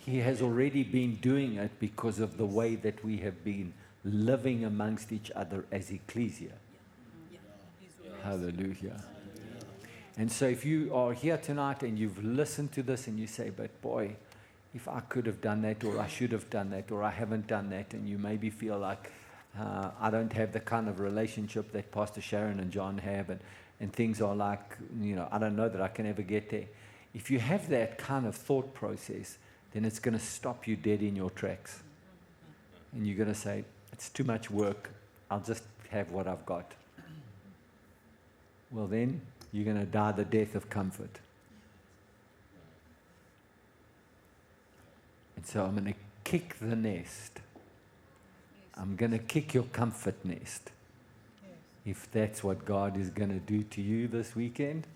He has already been doing it because of the way that we have been living amongst each other as ecclesia. Hallelujah. And so if you are here tonight and you've listened to this and you say, but boy, if I could have done that, or I should have done that, or I haven't done that, and you maybe feel like I don't have the kind of relationship that Pastor Sharon and John have, and things are like, you know, I don't know that I can ever get there. If you have that kind of thought process, then it's going to stop you dead in your tracks. And you're going to say, it's too much work. I'll just have what I've got. Well, then you're going to die the death of comfort. So I'm going to kick the nest. I'm going to kick your comfort nest. If that's what God is going to do to you this weekend,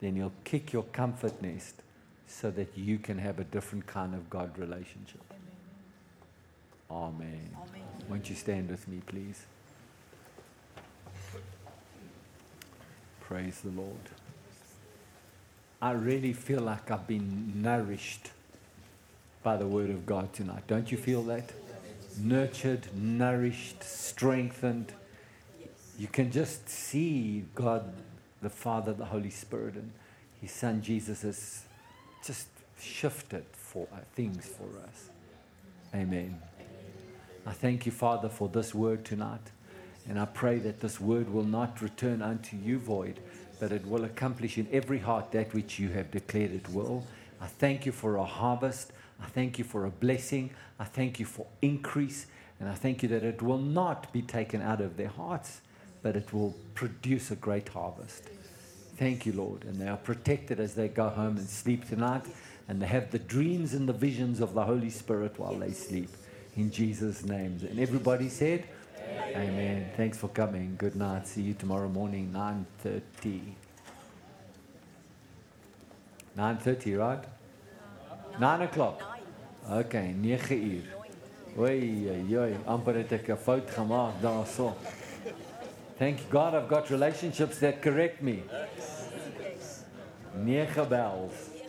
then he'll kick your comfort nest so that you can have a different kind of God relationship. Amen. Amen. Won't you stand with me, please? Praise the Lord. I really feel like I've been nourished by the Word of God tonight. Don't you feel that? Yes. Nurtured, nourished, strengthened. Yes. You can just see God, the Father, the Holy Spirit, and His Son Jesus has just shifted for things for us. Amen. Amen. I thank you, Father, for this Word tonight, and I pray that this Word will not return unto you void, but it will accomplish in every heart that which you have declared it will. I thank you for a harvest. I thank you for a blessing. I thank you for increase. And I thank you that it will not be taken out of their hearts, but it will produce a great harvest. Thank you, Lord. And they are protected as they go home and sleep tonight. And they have the dreams and the visions of the Holy Spirit while they sleep. In Jesus' name. And everybody said, Amen. Amen. Thanks for coming. Good night. See you tomorrow morning, 9:30. 9:30, right? 9 o'clock. Okay, 9 uur. Oei, oei, oei. Amper het ek 'n fout gemaakt daarso. Thank God I've got relationships that correct me. 9 bells.